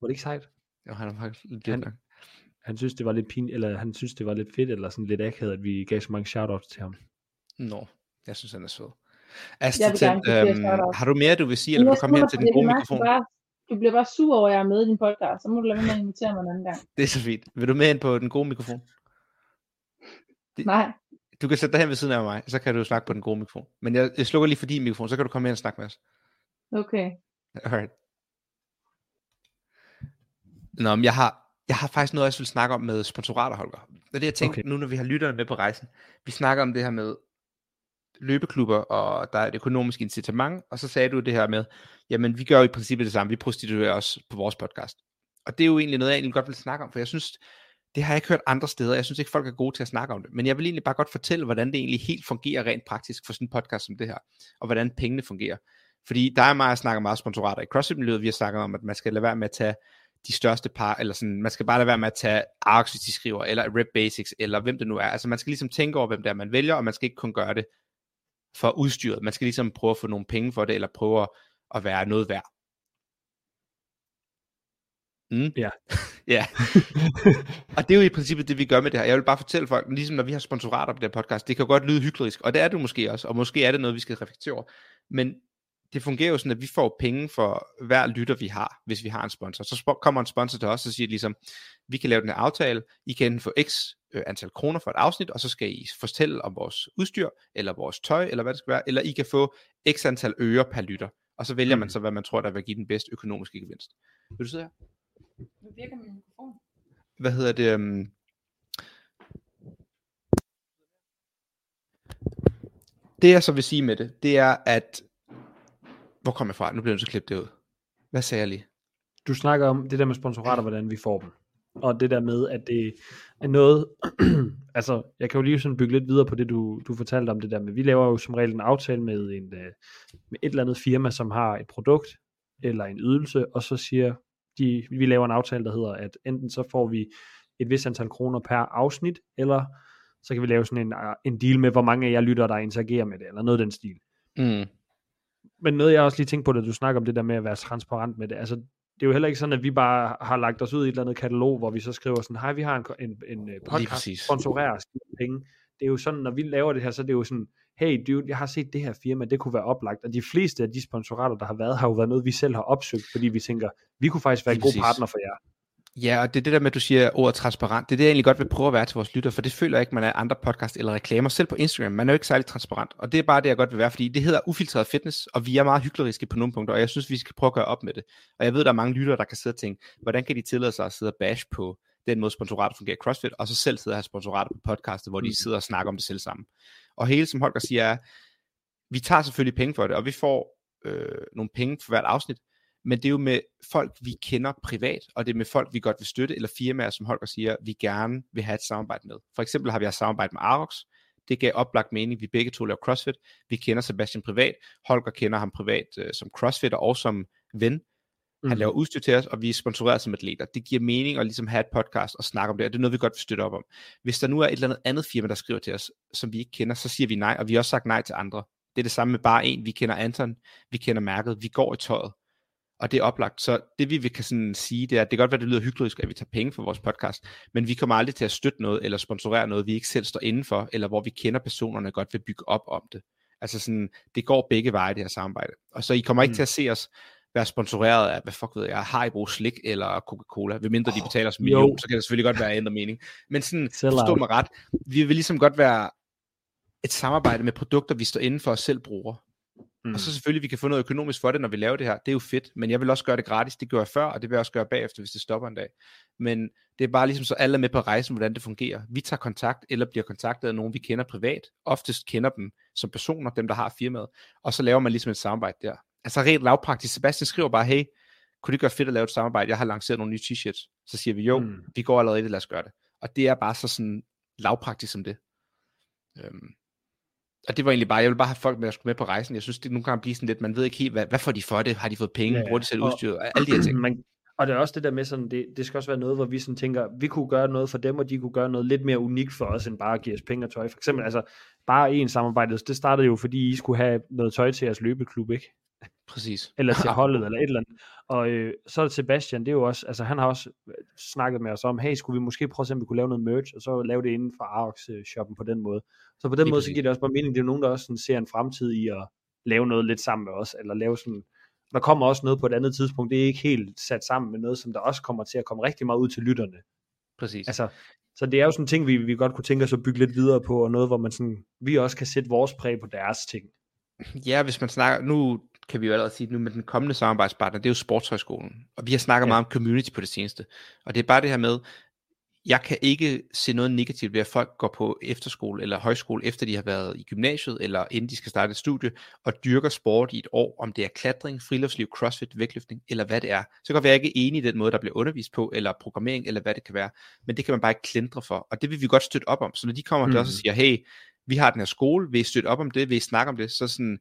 Var det ikke sejt? Jo, han var faktisk lidt lang. Han synes, det var lidt pinligt, eller han synes, det var lidt fedt, eller sådan lidt akavet, at vi gav så mange shoutouts til ham. Nå, jeg synes, han er sød. Astrid, har du mere, du vil sige, eller vil du komme her til den gode mikrofon? Du bliver bare sur over, at jeg er med i din podcast, så må du lade mig invitere mig en anden gang. Det er så fint. Vil du med ind på den gode mikrofon? Nej. Du kan sætte dig hen ved siden af mig, så kan du snakke på den gode mikrofon. Men jeg slukker lige for din mikrofon, så kan du komme her og snakke med os. Okay. Alright. Nå, men jeg har faktisk noget, jeg vil snakke om med sponsorater, Holger. Det er det, jeg tænkte nu, når vi har lytterne med på rejsen. Vi snakker om det her med løbeklubber, og der er et økonomisk incitament, og så sagde du det her med, jamen vi gør jo i princippet det samme, vi prostituerer os på vores podcast. Og det er jo egentlig noget, jeg egentlig godt vil snakke om, for jeg synes... Det har jeg ikke hørt andre steder. Jeg synes ikke, folk er gode til at snakke om det. Men jeg vil egentlig bare godt fortælle, hvordan det egentlig helt fungerer rent praktisk for sådan en podcast som det her. Og hvordan pengene fungerer. Fordi der er meget, jeg snakker meget sponsorater i CrossFit-miljøet. Vi har snakket om, at man skal lade være med at tage de største par, eller sådan, man skal bare lade være med at tage Aarox, hvis de skriver, eller Rep Basics, eller hvem det nu er. Altså man skal ligesom tænke over, hvem det er, man vælger, og man skal ikke kun gøre det for udstyret. Man skal ligesom prøve at få nogle penge for det, eller prøve at være noget værd. Ja. Og det er jo i princippet det, vi gør med det her. Jeg vil bare fortælle folk, ligesom når vi har sponsorater på det her podcast, det kan godt lyde hyklerisk, og det er det måske også, og måske er det noget, vi skal reflektere over. Men det fungerer jo sådan, at vi får penge for hver lytter, vi har, hvis vi har en sponsor. Så kommer en sponsor til os og siger ligesom, vi kan lave den her aftale, I kan få x antal kroner for et afsnit, og så skal I fortælle om vores udstyr, eller vores tøj, eller hvad det skal være, eller I kan få x antal øre per lytter. Og så vælger man så, hvad man tror, der vil give den bedste økonomiske gevinst. Vil du sidde her? Nu virker min mikrofon. Hvad hedder det? Det jeg så vil sige med det er, at hvor kom jeg fra? Nu bliver jeg så klippet det ud. Hvad sagde jeg lige? Du snakker om det der med sponsorater, hvordan vi får dem. Og det der med, at det er noget, altså jeg kan jo lige sådan bygge lidt videre på det, du fortalte om det der med, vi laver jo som regel en aftale med et eller andet firma, som har et produkt eller en ydelse, og så siger de, vi laver en aftale, der hedder, at enten så får vi et vist antal kroner per afsnit, eller så kan vi lave sådan en deal med, hvor mange af jer lytter, der interagerer med det, eller noget af den stil. Mm. Men noget, jeg også lige tænkte på, da du snakker om det der med at være transparent med det, altså det er jo heller ikke sådan, at vi bare har lagt os ud i et eller andet katalog, hvor vi så skriver sådan, hej, vi har en podcast, sponsorerer os penge. Det er jo sådan, når vi laver det her, så er det jo sådan, hey dude, jeg har set det her firma, det kunne være oplagt. Og de fleste af de sponsorater, der har været, har jo været noget, vi selv har opsøgt, fordi vi tænker, vi kunne faktisk være en god partner for jer. Ja, og det er det der med, at du siger ordet transparent, det er det, jeg egentlig godt vil prøve at være til vores lytter, for det føler jeg ikke, man er andre podcast eller reklamer, selv på Instagram, man er jo ikke særlig transparent, og det er bare det, jeg godt vil være, fordi det hedder Ufiltreret Fitness, og vi er meget hykleriske på nogle punkter, og jeg synes, vi skal prøve at gøre op med det, og jeg ved, der er mange lyttere, der kan sidde og tænke, hvordan kan de tillade sig at sidde og bash på den måde, sponsorater fungerer CrossFit, og så selv sidde og have sponsorater på podcastet, hvor de sidder og snakker om det selv sammen, og hele som Holger siger er, vi tager selvfølgelig penge for det, og vi får nogle penge for hvert afsnit, men det er jo med folk, vi kender privat, og det er med folk, vi godt vil støtte, eller firmaer, som Holger siger, vi gerne vil have et samarbejde med. For eksempel har vi et samarbejde med Aarox. Det gav oplagt mening, vi begge to laver CrossFit. Vi kender Sebastian privat. Holger kender ham privat som CrossFit og som ven. Han laver udstyr til os, og vi er sponsoreret som atleter. Det giver mening at ligesom have et podcast og snakke om det, og det er noget, vi godt vil støtte op om. Hvis der nu er et eller andet firma, der skriver til os, som vi ikke kender, så siger vi nej, og vi har også sagt nej til andre. Det er det samme med bare en. Vi kender Anton, vi kender mærket, vi går i tøjet. Og det er oplagt, så det vi kan sådan sige, det er, at det kan godt være, det lyder hyklerisk, at vi tager penge for vores podcast, men vi kommer aldrig til at støtte noget, eller sponsorere noget, vi ikke selv står indenfor, eller hvor vi kender personerne godt vil bygge op om det. Altså sådan, det går begge veje, det her samarbejde. Og så I kommer ikke til at se os være sponsoreret af, hvad fuck ved jeg, Haribo Slik eller Coca-Cola, ved mindre de betaler os million, så kan det selvfølgelig godt være ændret mening. Men sådan, forstå mig ret, vi vil ligesom godt være et samarbejde med produkter, vi står indenfor og selv bruger. Og så selvfølgelig, vi kan få noget økonomisk for det, når vi laver det her. Det er jo fedt, men jeg vil også gøre det gratis. Det gør jeg før, og det vil jeg også gøre bagefter, hvis det stopper en dag. Men det er bare ligesom så alle er med på rejsen, hvordan det fungerer. Vi tager kontakt, eller bliver kontaktet af nogen, vi kender privat. Oftest kender dem som personer, dem der har firmaet. Og så laver man ligesom et samarbejde der. Altså rent lavpraktisk. Sebastian skriver bare, hey, kunne det gøre fedt at lave et samarbejde? Jeg har lanceret nogle nye t-shirts. Så siger vi, jo, vi går allerede, lad os gøre det. Og det er bare så sådan lavpraktisk som det. Og det var egentlig bare, jeg ville bare have folk med at skulle med på rejsen. Jeg synes, det nogle gange bliver sådan lidt, man ved ikke helt, hvad får de for det? Har de fået penge? Ja, bruger de selv udstyret? Alle de her ting. Og det er også det der med sådan, det skal også være noget, hvor vi sådan tænker, vi kunne gøre noget for dem, og de kunne gøre noget lidt mere unikt for os, end bare at give os penge og tøj. For eksempel, altså, bare en samarbejde, det startede jo, fordi I skulle have noget tøj til jeres løbeklub, ikke? Præcis. Eller til holdet, eller et eller andet. Og så er det Sebastian, det er jo også, altså han har også snakket med os om, hey, skulle vi måske prøve at se, om vi kunne lave noget merch, og så lave det inden for Aarox-shoppen på den måde. Så på den måde, så giver det også bare mening, det er jo nogen, der også sådan, ser en fremtid i at lave noget lidt sammen med os, eller lave sådan, der kommer også noget på et andet tidspunkt, det er ikke helt sat sammen med noget, som der også kommer til at komme rigtig meget ud til lytterne. Præcis. Altså, så det er jo sådan en ting, vi godt kunne tænke os at bygge lidt videre på, og noget, hvor man sådan, vi også kan sætte vores præg på deres ting. Ja, hvis man snakker, nu kan vi jo allerede sige, nu med den kommende samarbejdspartner, det er jo Sportshøjskolen, og vi har snakket meget om community på det seneste, og det er bare det her med, jeg kan ikke se noget negativt ved, at folk går på efterskole eller højskole, efter de har været i gymnasiet, eller inden de skal starte et studie, og dyrker sport i et år, om det er klatring, friluftsliv, crossfit, vægtløftning, eller hvad det er. Så kan jeg ikke enig i den måde, der bliver undervist på, eller programmering, eller hvad det kan være, men det kan man bare ikke klandre for, og det vil vi godt støtte op om, så når de kommer til os og siger, hey, vi har den her skole, vil I støtte op om det, vil I snakke om det, så sådan,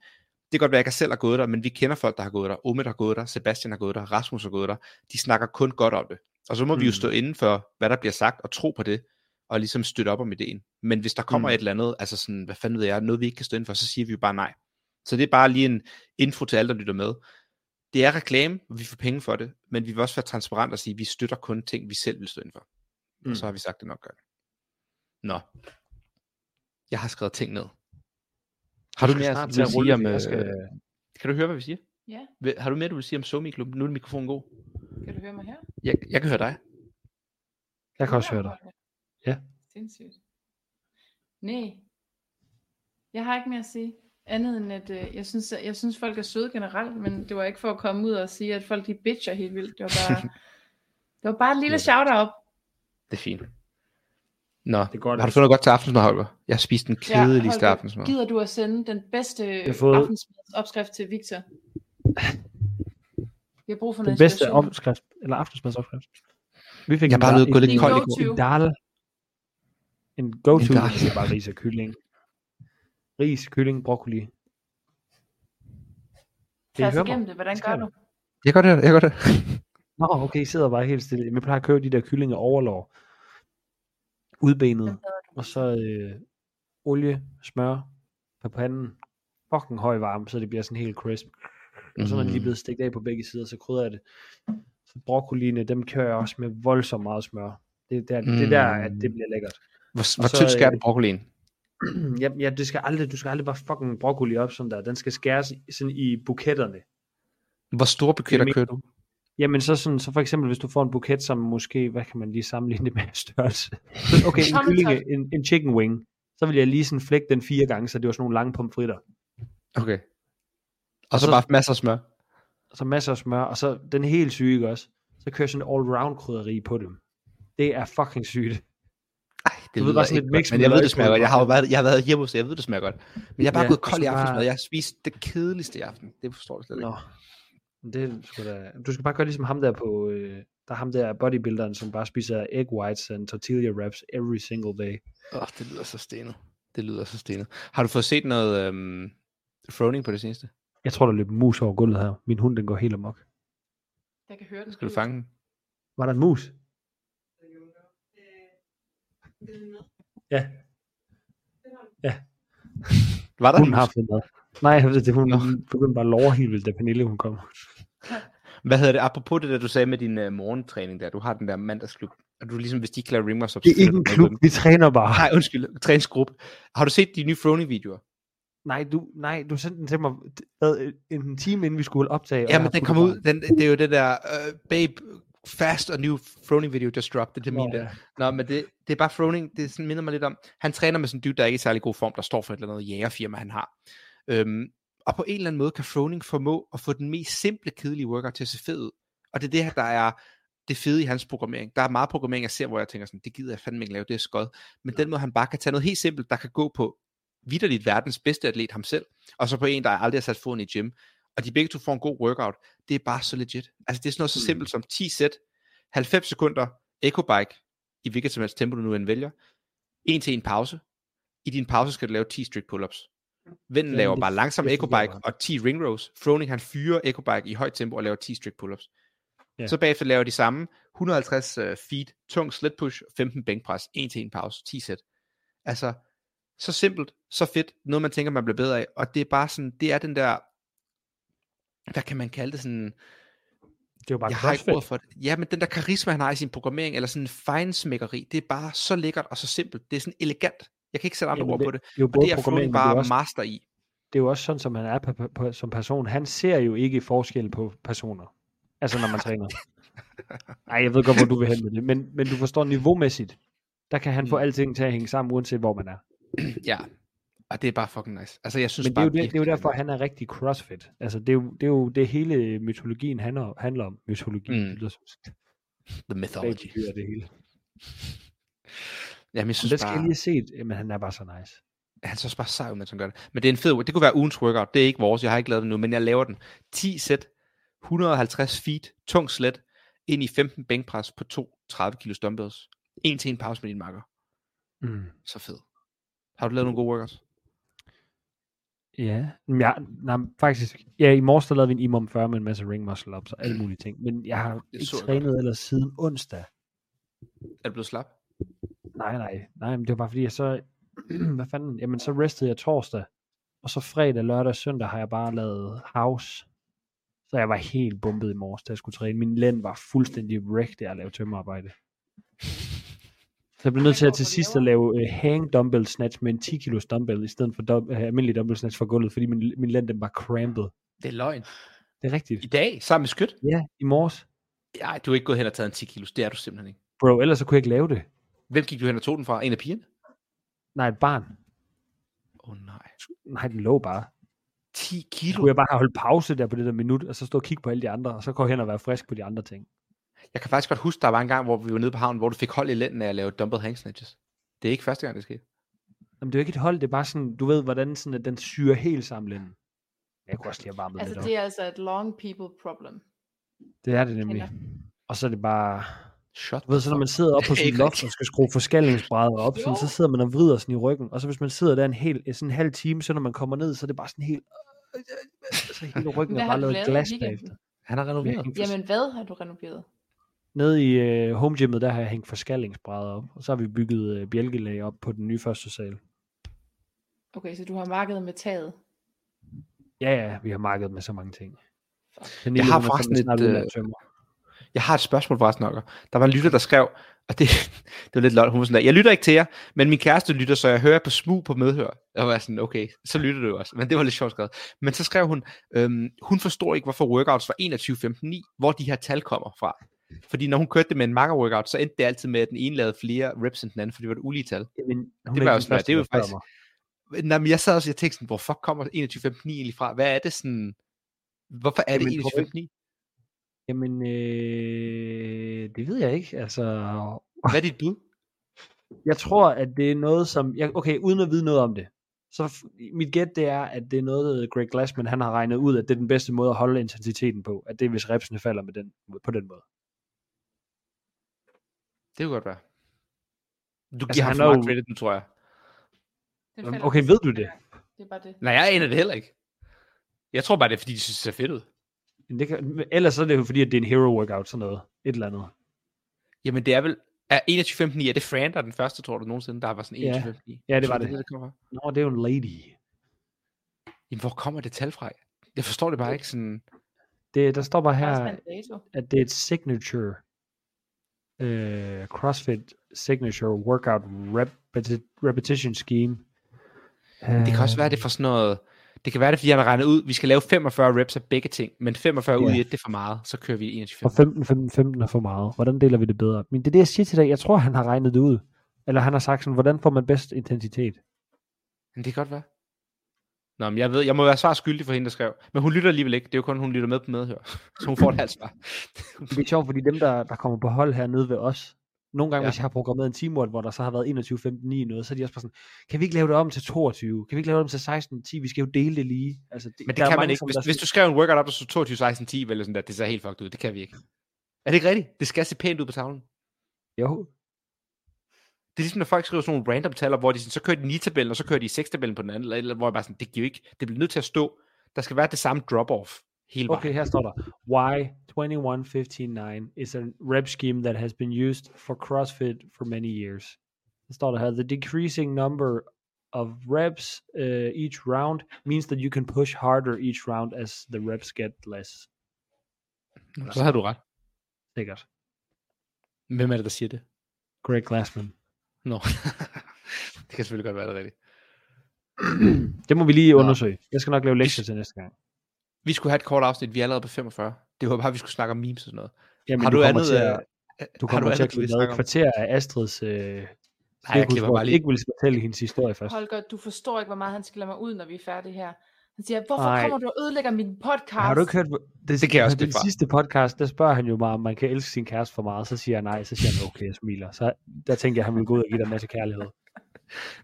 det kan godt være, at jeg selv har gået der, men vi kender folk, der har gået der. Omid har gået der, Sebastian har gået der, Rasmus har gået der. De snakker kun godt om det. Og så må vi jo stå inden for, hvad der bliver sagt, og tro på det, og ligesom støtte op om ideen. Men hvis der kommer et eller andet, altså sådan, hvad fanden ved jeg, noget vi ikke kan stå inden for, så siger vi jo bare nej. Så det er bare lige en info til alle, der lytter med. Det er reklame, og vi får penge for det, men vi vil også være transparent og sige, at vi støtter kun ting, vi selv vil stå inden for. Og så har vi sagt det nok gange. Nå. Jeg har skrevet ting ned. Har du mere til at rulle om? Kan du høre, hvad vi siger? Ja. Har du mere, du vil sige om SoMe-klubben? Nu er mikrofonen god. Kan du høre mig her? Jeg kan høre dig. Jeg kan også høre dig. Ja. Sindssygt. Nej. Jeg har ikke mere at sige. Andet end, at jeg synes, folk er søde generelt, men det var ikke for at komme ud og sige, at folk de bitcher helt vildt. Det var bare, et lille shout-out. Det er fint. Nå, har du fundet noget godt til aftensmad, Holger? Jeg har spist den kedeligste aftensmad. Gider du at sende den bedste aftensmadsopskrift til Viktor? Vi har brug for den bedste opskrift, eller aftensmadsopskrift. Vi fik jeg bare nødt til at gå lidt koldt i går. En go-to, det er bare ris og kylling. Ris, kylling, broccoli. Tag os igennem det, hvordan gør du? Jeg gør det, jeg gør det. Nå, okay, I sidder bare helt stille. Vi plejer at købe de der kyllinger overlår. Udbenet. Og så olie, smør på panden. Fucking høj varme, så det bliver sådan helt crisp. Og så når de lige blevet stegt af på begge sider, så krydder jeg det. Så broccoliene, dem kører jeg også med voldsomt meget smør. Det der, at det bliver lækkert. Hvor tykt skærer du broccolien? Ja, du skal aldrig bare fucking broccoli op sådan der. Den skal skæres sådan i buketterne. Hvor store buketter kører du? Jamen så for eksempel, hvis du får en buket, som måske, hvad kan man lige sammenligne det med størrelse? Okay, en kyllinge, en chicken wing. Så vil jeg lige sådan flække den 4 gange, så det var sådan nogle lange pomfritter. Okay. Og så bare masser af smør. Og så masser af smør, og så den helt syge også. Så kører sådan en all-round krydderi på dem. Det er fucking sygt. Ej, det lyder sådan et mix, men jeg ved det smager godt. Jeg har været hjemme hos dig, jeg ved det smager godt. Men jeg er bare gået kold i aftensmad. Jeg har spist det kedeligste i aften. Det forstår du slet ikke. Nå. Det skal da... Du skal bare gøre ligesom ham der på... der er ham der bodybuilderen, som bare spiser egg whites and tortilla wraps every single day. Det lyder så stenet. Har du fået set noget Froning på det seneste? Jeg tror, der løb mus over gulvet her. Min hund, den går helt amok. Jeg kan høre den. Skal du fange den? Var der en mus? Ja. Var der hunden en mus? Har fået mad. Nej, det hun begyndte bare at love helt vildt, da Pernille hun kom. Hvad hedder det? Apropos det der, du sagde med din morgentræning der. Du har den der mandagsklub. Og du ligesom, hvis de ikke lader ringers op... Det er ikke en klub, vi træner bare. Nej, undskyld. Træningsgruppe. Har du set de nye Froning-videoer? Nej, du sendte den til mig en time inden vi skulle optage. Ja, men den kom ud. Det er jo det der babe fast og new Froning video just dropped. Det er min der. Nå, men det er bare Froning. Det sådan, minder mig lidt om. Han træner med sådan en dude, der er ikke i særlig god form, der står for et eller andet jægerfirma, han har. Og på en eller anden måde kan Froning formå at få den mest simple, kedelige workout til at se fed ud. Og det er det her, der er det fede i hans programmering. Der er meget programmering, jeg ser, hvor jeg tænker sådan, det gider jeg fandme ikke lave, det er skod. Men den måde, han bare kan tage noget helt simpelt, der kan gå på vitterligt verdens bedste atlet ham selv, og så på en, der aldrig har sat foden i gym, og de begge to får en god workout. Det er bare så legit. Altså det er sådan noget så simpelt som 10 sæt, 90 sekunder ecobike, i hvilket som helst tempo du nu end vælger, 1-1 pause. I din pause skal du lave 10 strict pull-ups. Vennen laver bare langsom ecobike og 10 ring rows. Froning, han fyrer ecobike i højt tempo og laver 10 strict pull-ups. Yeah. Så bagefter laver de samme 150 feet tung sled push, 15 bænkpres, 1-1 pause, 10 sæt. Altså så simpelt, så fedt, noget man tænker, man bliver bedre af, og det er bare sådan, det er den der, hvad kan man kalde det sådan, det er jo bare jeg har ikke ord for det, ja, men den der karisma, han har i sin programmering, eller sådan en fejnsmækkeri, det er bare så lækkert og så simpelt, det er sådan elegant, jeg kan ikke sætte andre ord på det, det er jo og det er Froning bare også, master i. Det er jo også sådan, som han er som person, han ser jo ikke forskel på personer, altså når man træner. Nej, jeg ved godt, hvor du vil hen med det, men du forstår niveaumæssigt, der kan han få alting til at hænge sammen, uanset hvor man er. Ja, og det er bare fucking nice. Altså, jeg synes men det er jo, det er jo derfor, at han er rigtig CrossFit. Altså, det er jo det hele mytologien handler om. Mytologien. The mythology. Det hele. Jamen, jeg synes det skal bare... jeg lige se, men han er bare så nice. Han er så bare sej, mens han gør det. Men det er en fed... Det kunne være ugens workout. Det er ikke vores. Jeg har ikke lavet den nu, men jeg laver den. 10 sæt, 150 feet, tung slet, ind i 15 bænkpres på 32 kilos dumbbells. 1-1 pause med din makker. Så fed. Har du lavet nogle gode workouts? Ja, i morges der lavede vi en imam 40 med en masse ring muscle ups og alle mulige ting, men jeg har ikke trænet ellers siden onsdag. Er du blevet slap? Nej, men det var bare fordi jeg så, så restede jeg torsdag, og så fredag, lørdag og søndag har jeg bare lavet house, så jeg var helt bumpet i morges, da jeg skulle træne. Min lænd var fuldstændig wrecked af at lave tømmerarbejde. Så jeg blev nødt til at til sidst at lave hang dumbbell snatch med en 10 kilos dumbbell, i stedet for almindelig dumbbell snatch fra gulvet, fordi min lænd den var cramped. Det er løgn. Det er rigtigt. I dag? Sammen med skyt? Ja, i morges. Nej, du er ikke gået hen og taget en 10 kilos, det er du simpelthen ikke. Bro, ellers så kunne jeg ikke lave det. Hvem gik du hen og tog den fra? En af pigerne? Nej, et barn. Nej, den lå bare. 10 kilo? Så kunne jeg bare have holdt pause der på det der minut, og så stå og kigge på alle de andre, og så gå hen og være frisk på de andre ting. Jeg kan faktisk godt huske, der var en gang, hvor vi var nede på havnen, hvor du fik hold i lænden af at lave dumbbell hang snatches. Det er ikke første gang, det skete. Jamen, det er jo ikke et hold, det er bare sådan, du ved, hvordan sådan, at den syrer helt sammen lænden. Jeg kunne også lige have varmet lidt op. Det er altså et long people problem. Det er det nemlig. Og så er det bare... Ved, så når man sidder op på sit loft og skal skrue forskallingsbrædder op, sådan, så sidder man og vrider sådan i ryggen. Og så hvis man sidder der sådan en halv time, så når man kommer ned, så er det bare sådan helt... Så hele ryggen er bare lavet glas bagefter. Han har renoveret. Jamen hvad har du renoveret? Nede i home gymmet, der har jeg hængt forskallingsbrædder op. Og så har vi bygget bjælkelag op på den nye første sal. Okay, så du har markedet med taget? Ja, vi har markedet med så mange ting. Jeg har et spørgsmål fra Snokker. Der var en lytter, der skrev, og det var lidt lol, hun var sådan der, jeg lytter ikke til jer, men min kæreste lytter, så jeg hører på smug på medhør. Jeg var sådan, okay, så lytter du også. Men det var lidt sjovt skrevet. Men så skrev hun, hun forstår ikke, hvorfor workouts fra 21.15.9, hvor de her tal kommer fra. Fordi når hun kørte det med en makker workout, så endte det altid med, at den ene lavede flere reps end den anden, for det var et ulige tal. Det var jo sådan, det er jo faktisk... Nej, men jeg sad også i teksten, hvor fuck kommer 21.15.9 egentlig fra? Hvad er det sådan... Hvorfor er det 21.15.9? Jamen, det ved jeg ikke. Altså... Hvad er dit bud? Jeg tror, at det er noget, som... Okay, uden at vide noget om det. Så mit gæt, det er, at det er noget, Greg Glassman, han har regnet ud, at det er den bedste måde at holde intensiteten på. At det er, hvis repsene falder med den, på den måde. Det kunne godt være. Du giver ham for meget credit nu, tror jeg. Okay, ved du det? Det er bare det. Nej, jeg aner det heller ikke. Jeg tror bare, det er, fordi de synes, det ser fedt ud. Ellers så er det jo fordi, at det er en hero workout, sådan noget. Et eller andet. Jamen det er vel... Er 21.15.9, er det Fran, der er den første, tror du, nogensinde, der var sådan 21.15.9? Ja, det var det. Nå, det er jo en lady. Jamen, hvor kommer det tal fra? Jeg forstår det bare ikke sådan... Der står bare her, at det er et signature... CrossFit signature workout repetition scheme. Det kan også være, det for sådan noget... Det kan være, det fordi, han har regnet ud, vi skal lave 45 reps af begge ting, men 45 ud i et, det er for meget, så kører vi 21. Og 15 er for meget. Hvordan deler vi det bedre? Men det er det, jeg siger til dig. Jeg tror, han har regnet det ud. Eller han har sagt sådan, hvordan får man bedst intensitet? Men det kan godt være. Nå, men jeg må være svar skyldig for hende, der skrev. Men hun lytter alligevel ikke. Det er jo kun, hun lytter med på medhør. Så hun får et halvt svar. Det er sjovt, fordi dem, der kommer på hold her nede ved os, nogle gange, hvis jeg har programmeret en teamwork, hvor der så har været 21.15.9 noget, så er de også bare sådan, kan vi ikke lave det om til 22? Kan vi ikke lave det om til 16.10? Vi skal jo dele det lige. Altså, men det kan man ikke. Hvis du skrev en workout op, der så 22, 16.10, vel sådan der, det ser helt fucked ud. Det kan vi ikke. Er det ikke rigtigt? Det skal se pænt ud på tavlen. Jo. Det er ligesom, når folk skriver sådan nogle random taler, hvor de sådan, så kører de 9-tabellen, og så kører de 6-tabellen på den anden, eller hvor jeg bare sådan, det giver ikke. Det bliver nødt til at stå. Der skal være det samme drop-off. Okay, her står der, why 21.15.9 is a rep scheme that has been used for CrossFit for many years. Der står der her, the decreasing number of reps each round means that you can push harder each round as the reps get less. Så har du ret. Sikkert. Hvem er det, der siger det? Greg Glassman. Nå, det kan selvfølgelig godt være det rigtigt. Det må vi lige undersøge. Jeg skal nok lave lektier til næste gang. Vi skulle have et kort afsnit, vi er allerede på 45. Det var bare, vi skulle snakke om memes og sådan noget. Jamen, har du andet? Du kommer til at klippe et kvarter af Astrids... Nej, jeg klipper bare lige. Ikke vil fortælle hendes historie først. Holger, du forstår ikke, hvor meget han skiller mig ud, når vi er færdige her. Han siger, hvorfor kommer du og ødelægger min podcast? Har du ikke hørt... Det kan jeg også den sidste podcast, der spørger han jo mig, om man kan elske sin kæreste for meget. Så siger jeg nej, så siger han, okay, jeg smiler. Så der tænkte jeg, han ville gå ud og give dig en masse kærlighed.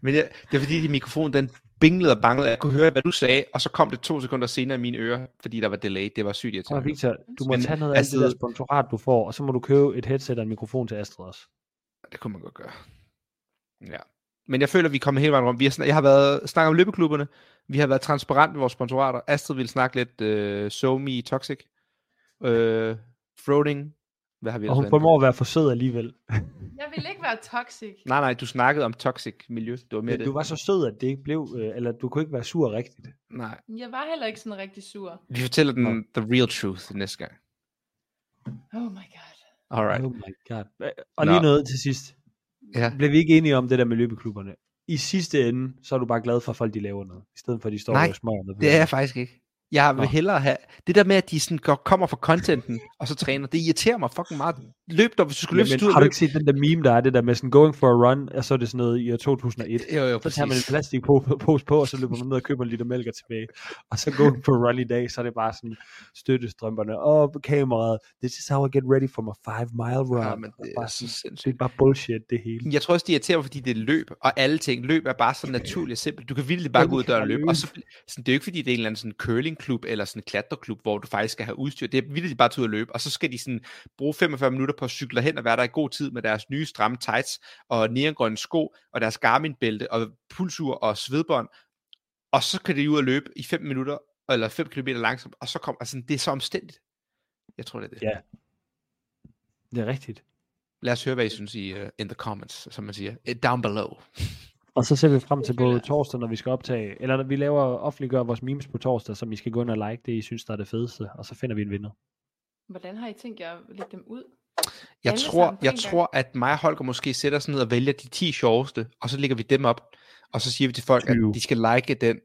Men det er fordi, din mikrofon, den binglede og banglede. Jeg kunne høre, hvad du sagde, og så kom det 2 sekunder senere i mine ører, fordi der var delay. Det var sygt irriterende. Og Viktor, du må tage noget af det der sponsorat, du får, og så må du købe et headset og en mikrofon til Astrid også. Det kunne man godt gøre. Ja. Men jeg føler, vi kommer hele vejen rundt. Jeg har været snakket om løbeklubberne. Vi har været transparent med vores sponsorater. Astrid ville snakke lidt SoMe Toxic. Froning. Hvad har vi, og hun prøver at være for sød alligevel. Jeg vil ikke være toxic. Nej, du snakkede om toxic miljø. Det var mere det. Du var så sød, at det ikke blev, eller du kunne ikke være sur rigtigt. Nej. Jeg var heller ikke sådan rigtig sur. Vi fortæller den the real truth næste gang. Oh my god. Alright. Oh my god. Og lige noget til sidst. Ja. Blev vi ikke enige om det der med løbeklubberne? I sidste ende, så er du bare glad for, at folk de laver noget, i stedet for at de står og smører noget. Nej, det er jeg faktisk ikke. Jeg vil hellere have, det der med, at de sådan kommer fra contenten, og så træner, det irriterer mig fucking meget. Løb dog, hvis du skulle løbe. Men har du ikke set den der meme, der er det der med sådan, going for a run, og så er det sådan noget i år 2001. Jo, så tager man en plastikpose på, og så løber man ned og køber en liter mælk tilbage. Og så going for a run i dag, så er det bare sådan, støttestrømperne op, kameraet, this is how I get ready for my 5-mile run. Ja, men det, bare sådan, det er bare bullshit, det hele. Jeg tror også, det irriterer mig, fordi det er løb, og alle ting. Løb er bare så naturligt og simpelt. Du kan virkelig bare gå ud og døren og løbe. Og så, sådan, det er jo ikke, fordi det er en eller anden sådan curling løbeklub eller sådan en klatreklub, hvor du faktisk skal have udstyr. Det er vildt bare til at løbe, og så skal de sådan bruge 45 minutter på at cykle hen og være der i god tid med deres nye stramme tights og neongrønne sko og deres Garmin-bælte og pulsur og svedbånd. Og så kan de ud og løbe i 5 minutter eller 5 km langsomt, og så kommer altså det er så omstændigt. Jeg tror det er det. Ja. Det er rigtigt. Lad os høre, hvad I synes i in the comments, som man siger. Down below. Og så ser vi frem til på torsdag, når vi skal optage, eller når vi laver offentliggør vores memes på torsdag, som I skal gå ind og like det, I synes, der er det fedeste, og så finder vi en vinder. Hvordan har I tænkt jer at lægge dem ud? Jeg tror, at mig og Holger måske sætter sig ned og vælger de 10 sjoveste, og så lægger vi dem op, og så siger vi til folk, at de skal like den,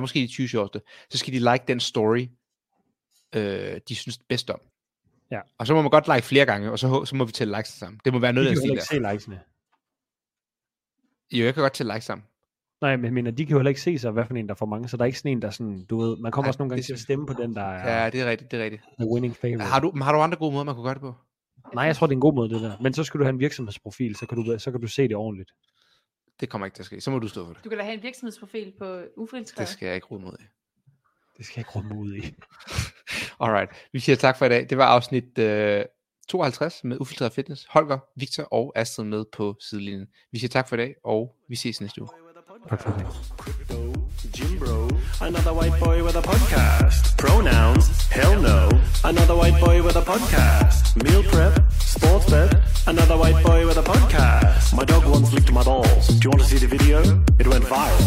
måske de 20 sjoveste, så skal de like den story, de synes bedst om. Ja. Og så må man godt like flere gange, og så må vi tælle likes sammen. Det må være noget, der er stil der. Likesene. Jo, jeg kan godt tælle likes sammen. Nej, men de kan jo heller ikke se sig, hvad for en, der får mange, så der er ikke sådan en, der sådan, du ved, man kommer også nogle gange til at stemme på den, der er... Ja, det er rigtigt, det er rigtigt. The winning favorite. Har du andre gode måder, man kunne gøre det på? Nej, jeg tror, det er en god måde, det der. Men så skal du have en virksomhedsprofil, så kan du se det ordentligt. Det kommer ikke til at ske, så må du stå for det. Du kan da have en virksomhedsprofil på Ufiltreret. Det skal jeg ikke råde mod i. Alright, vi siger tak for i dag. Det var afsnit 52 med Ufiltreret Fitness. Holger, Viktor og Astrid med på sidelinjen. Vi siger tak for i dag, og vi ses næste uge. Another white boy with a podcast. Pronouns, hell no. Another white boy with a podcast. Meal prep, sports bet. Another white boy with a podcast. My dog once licked my balls. Do you want to see the video? It went viral.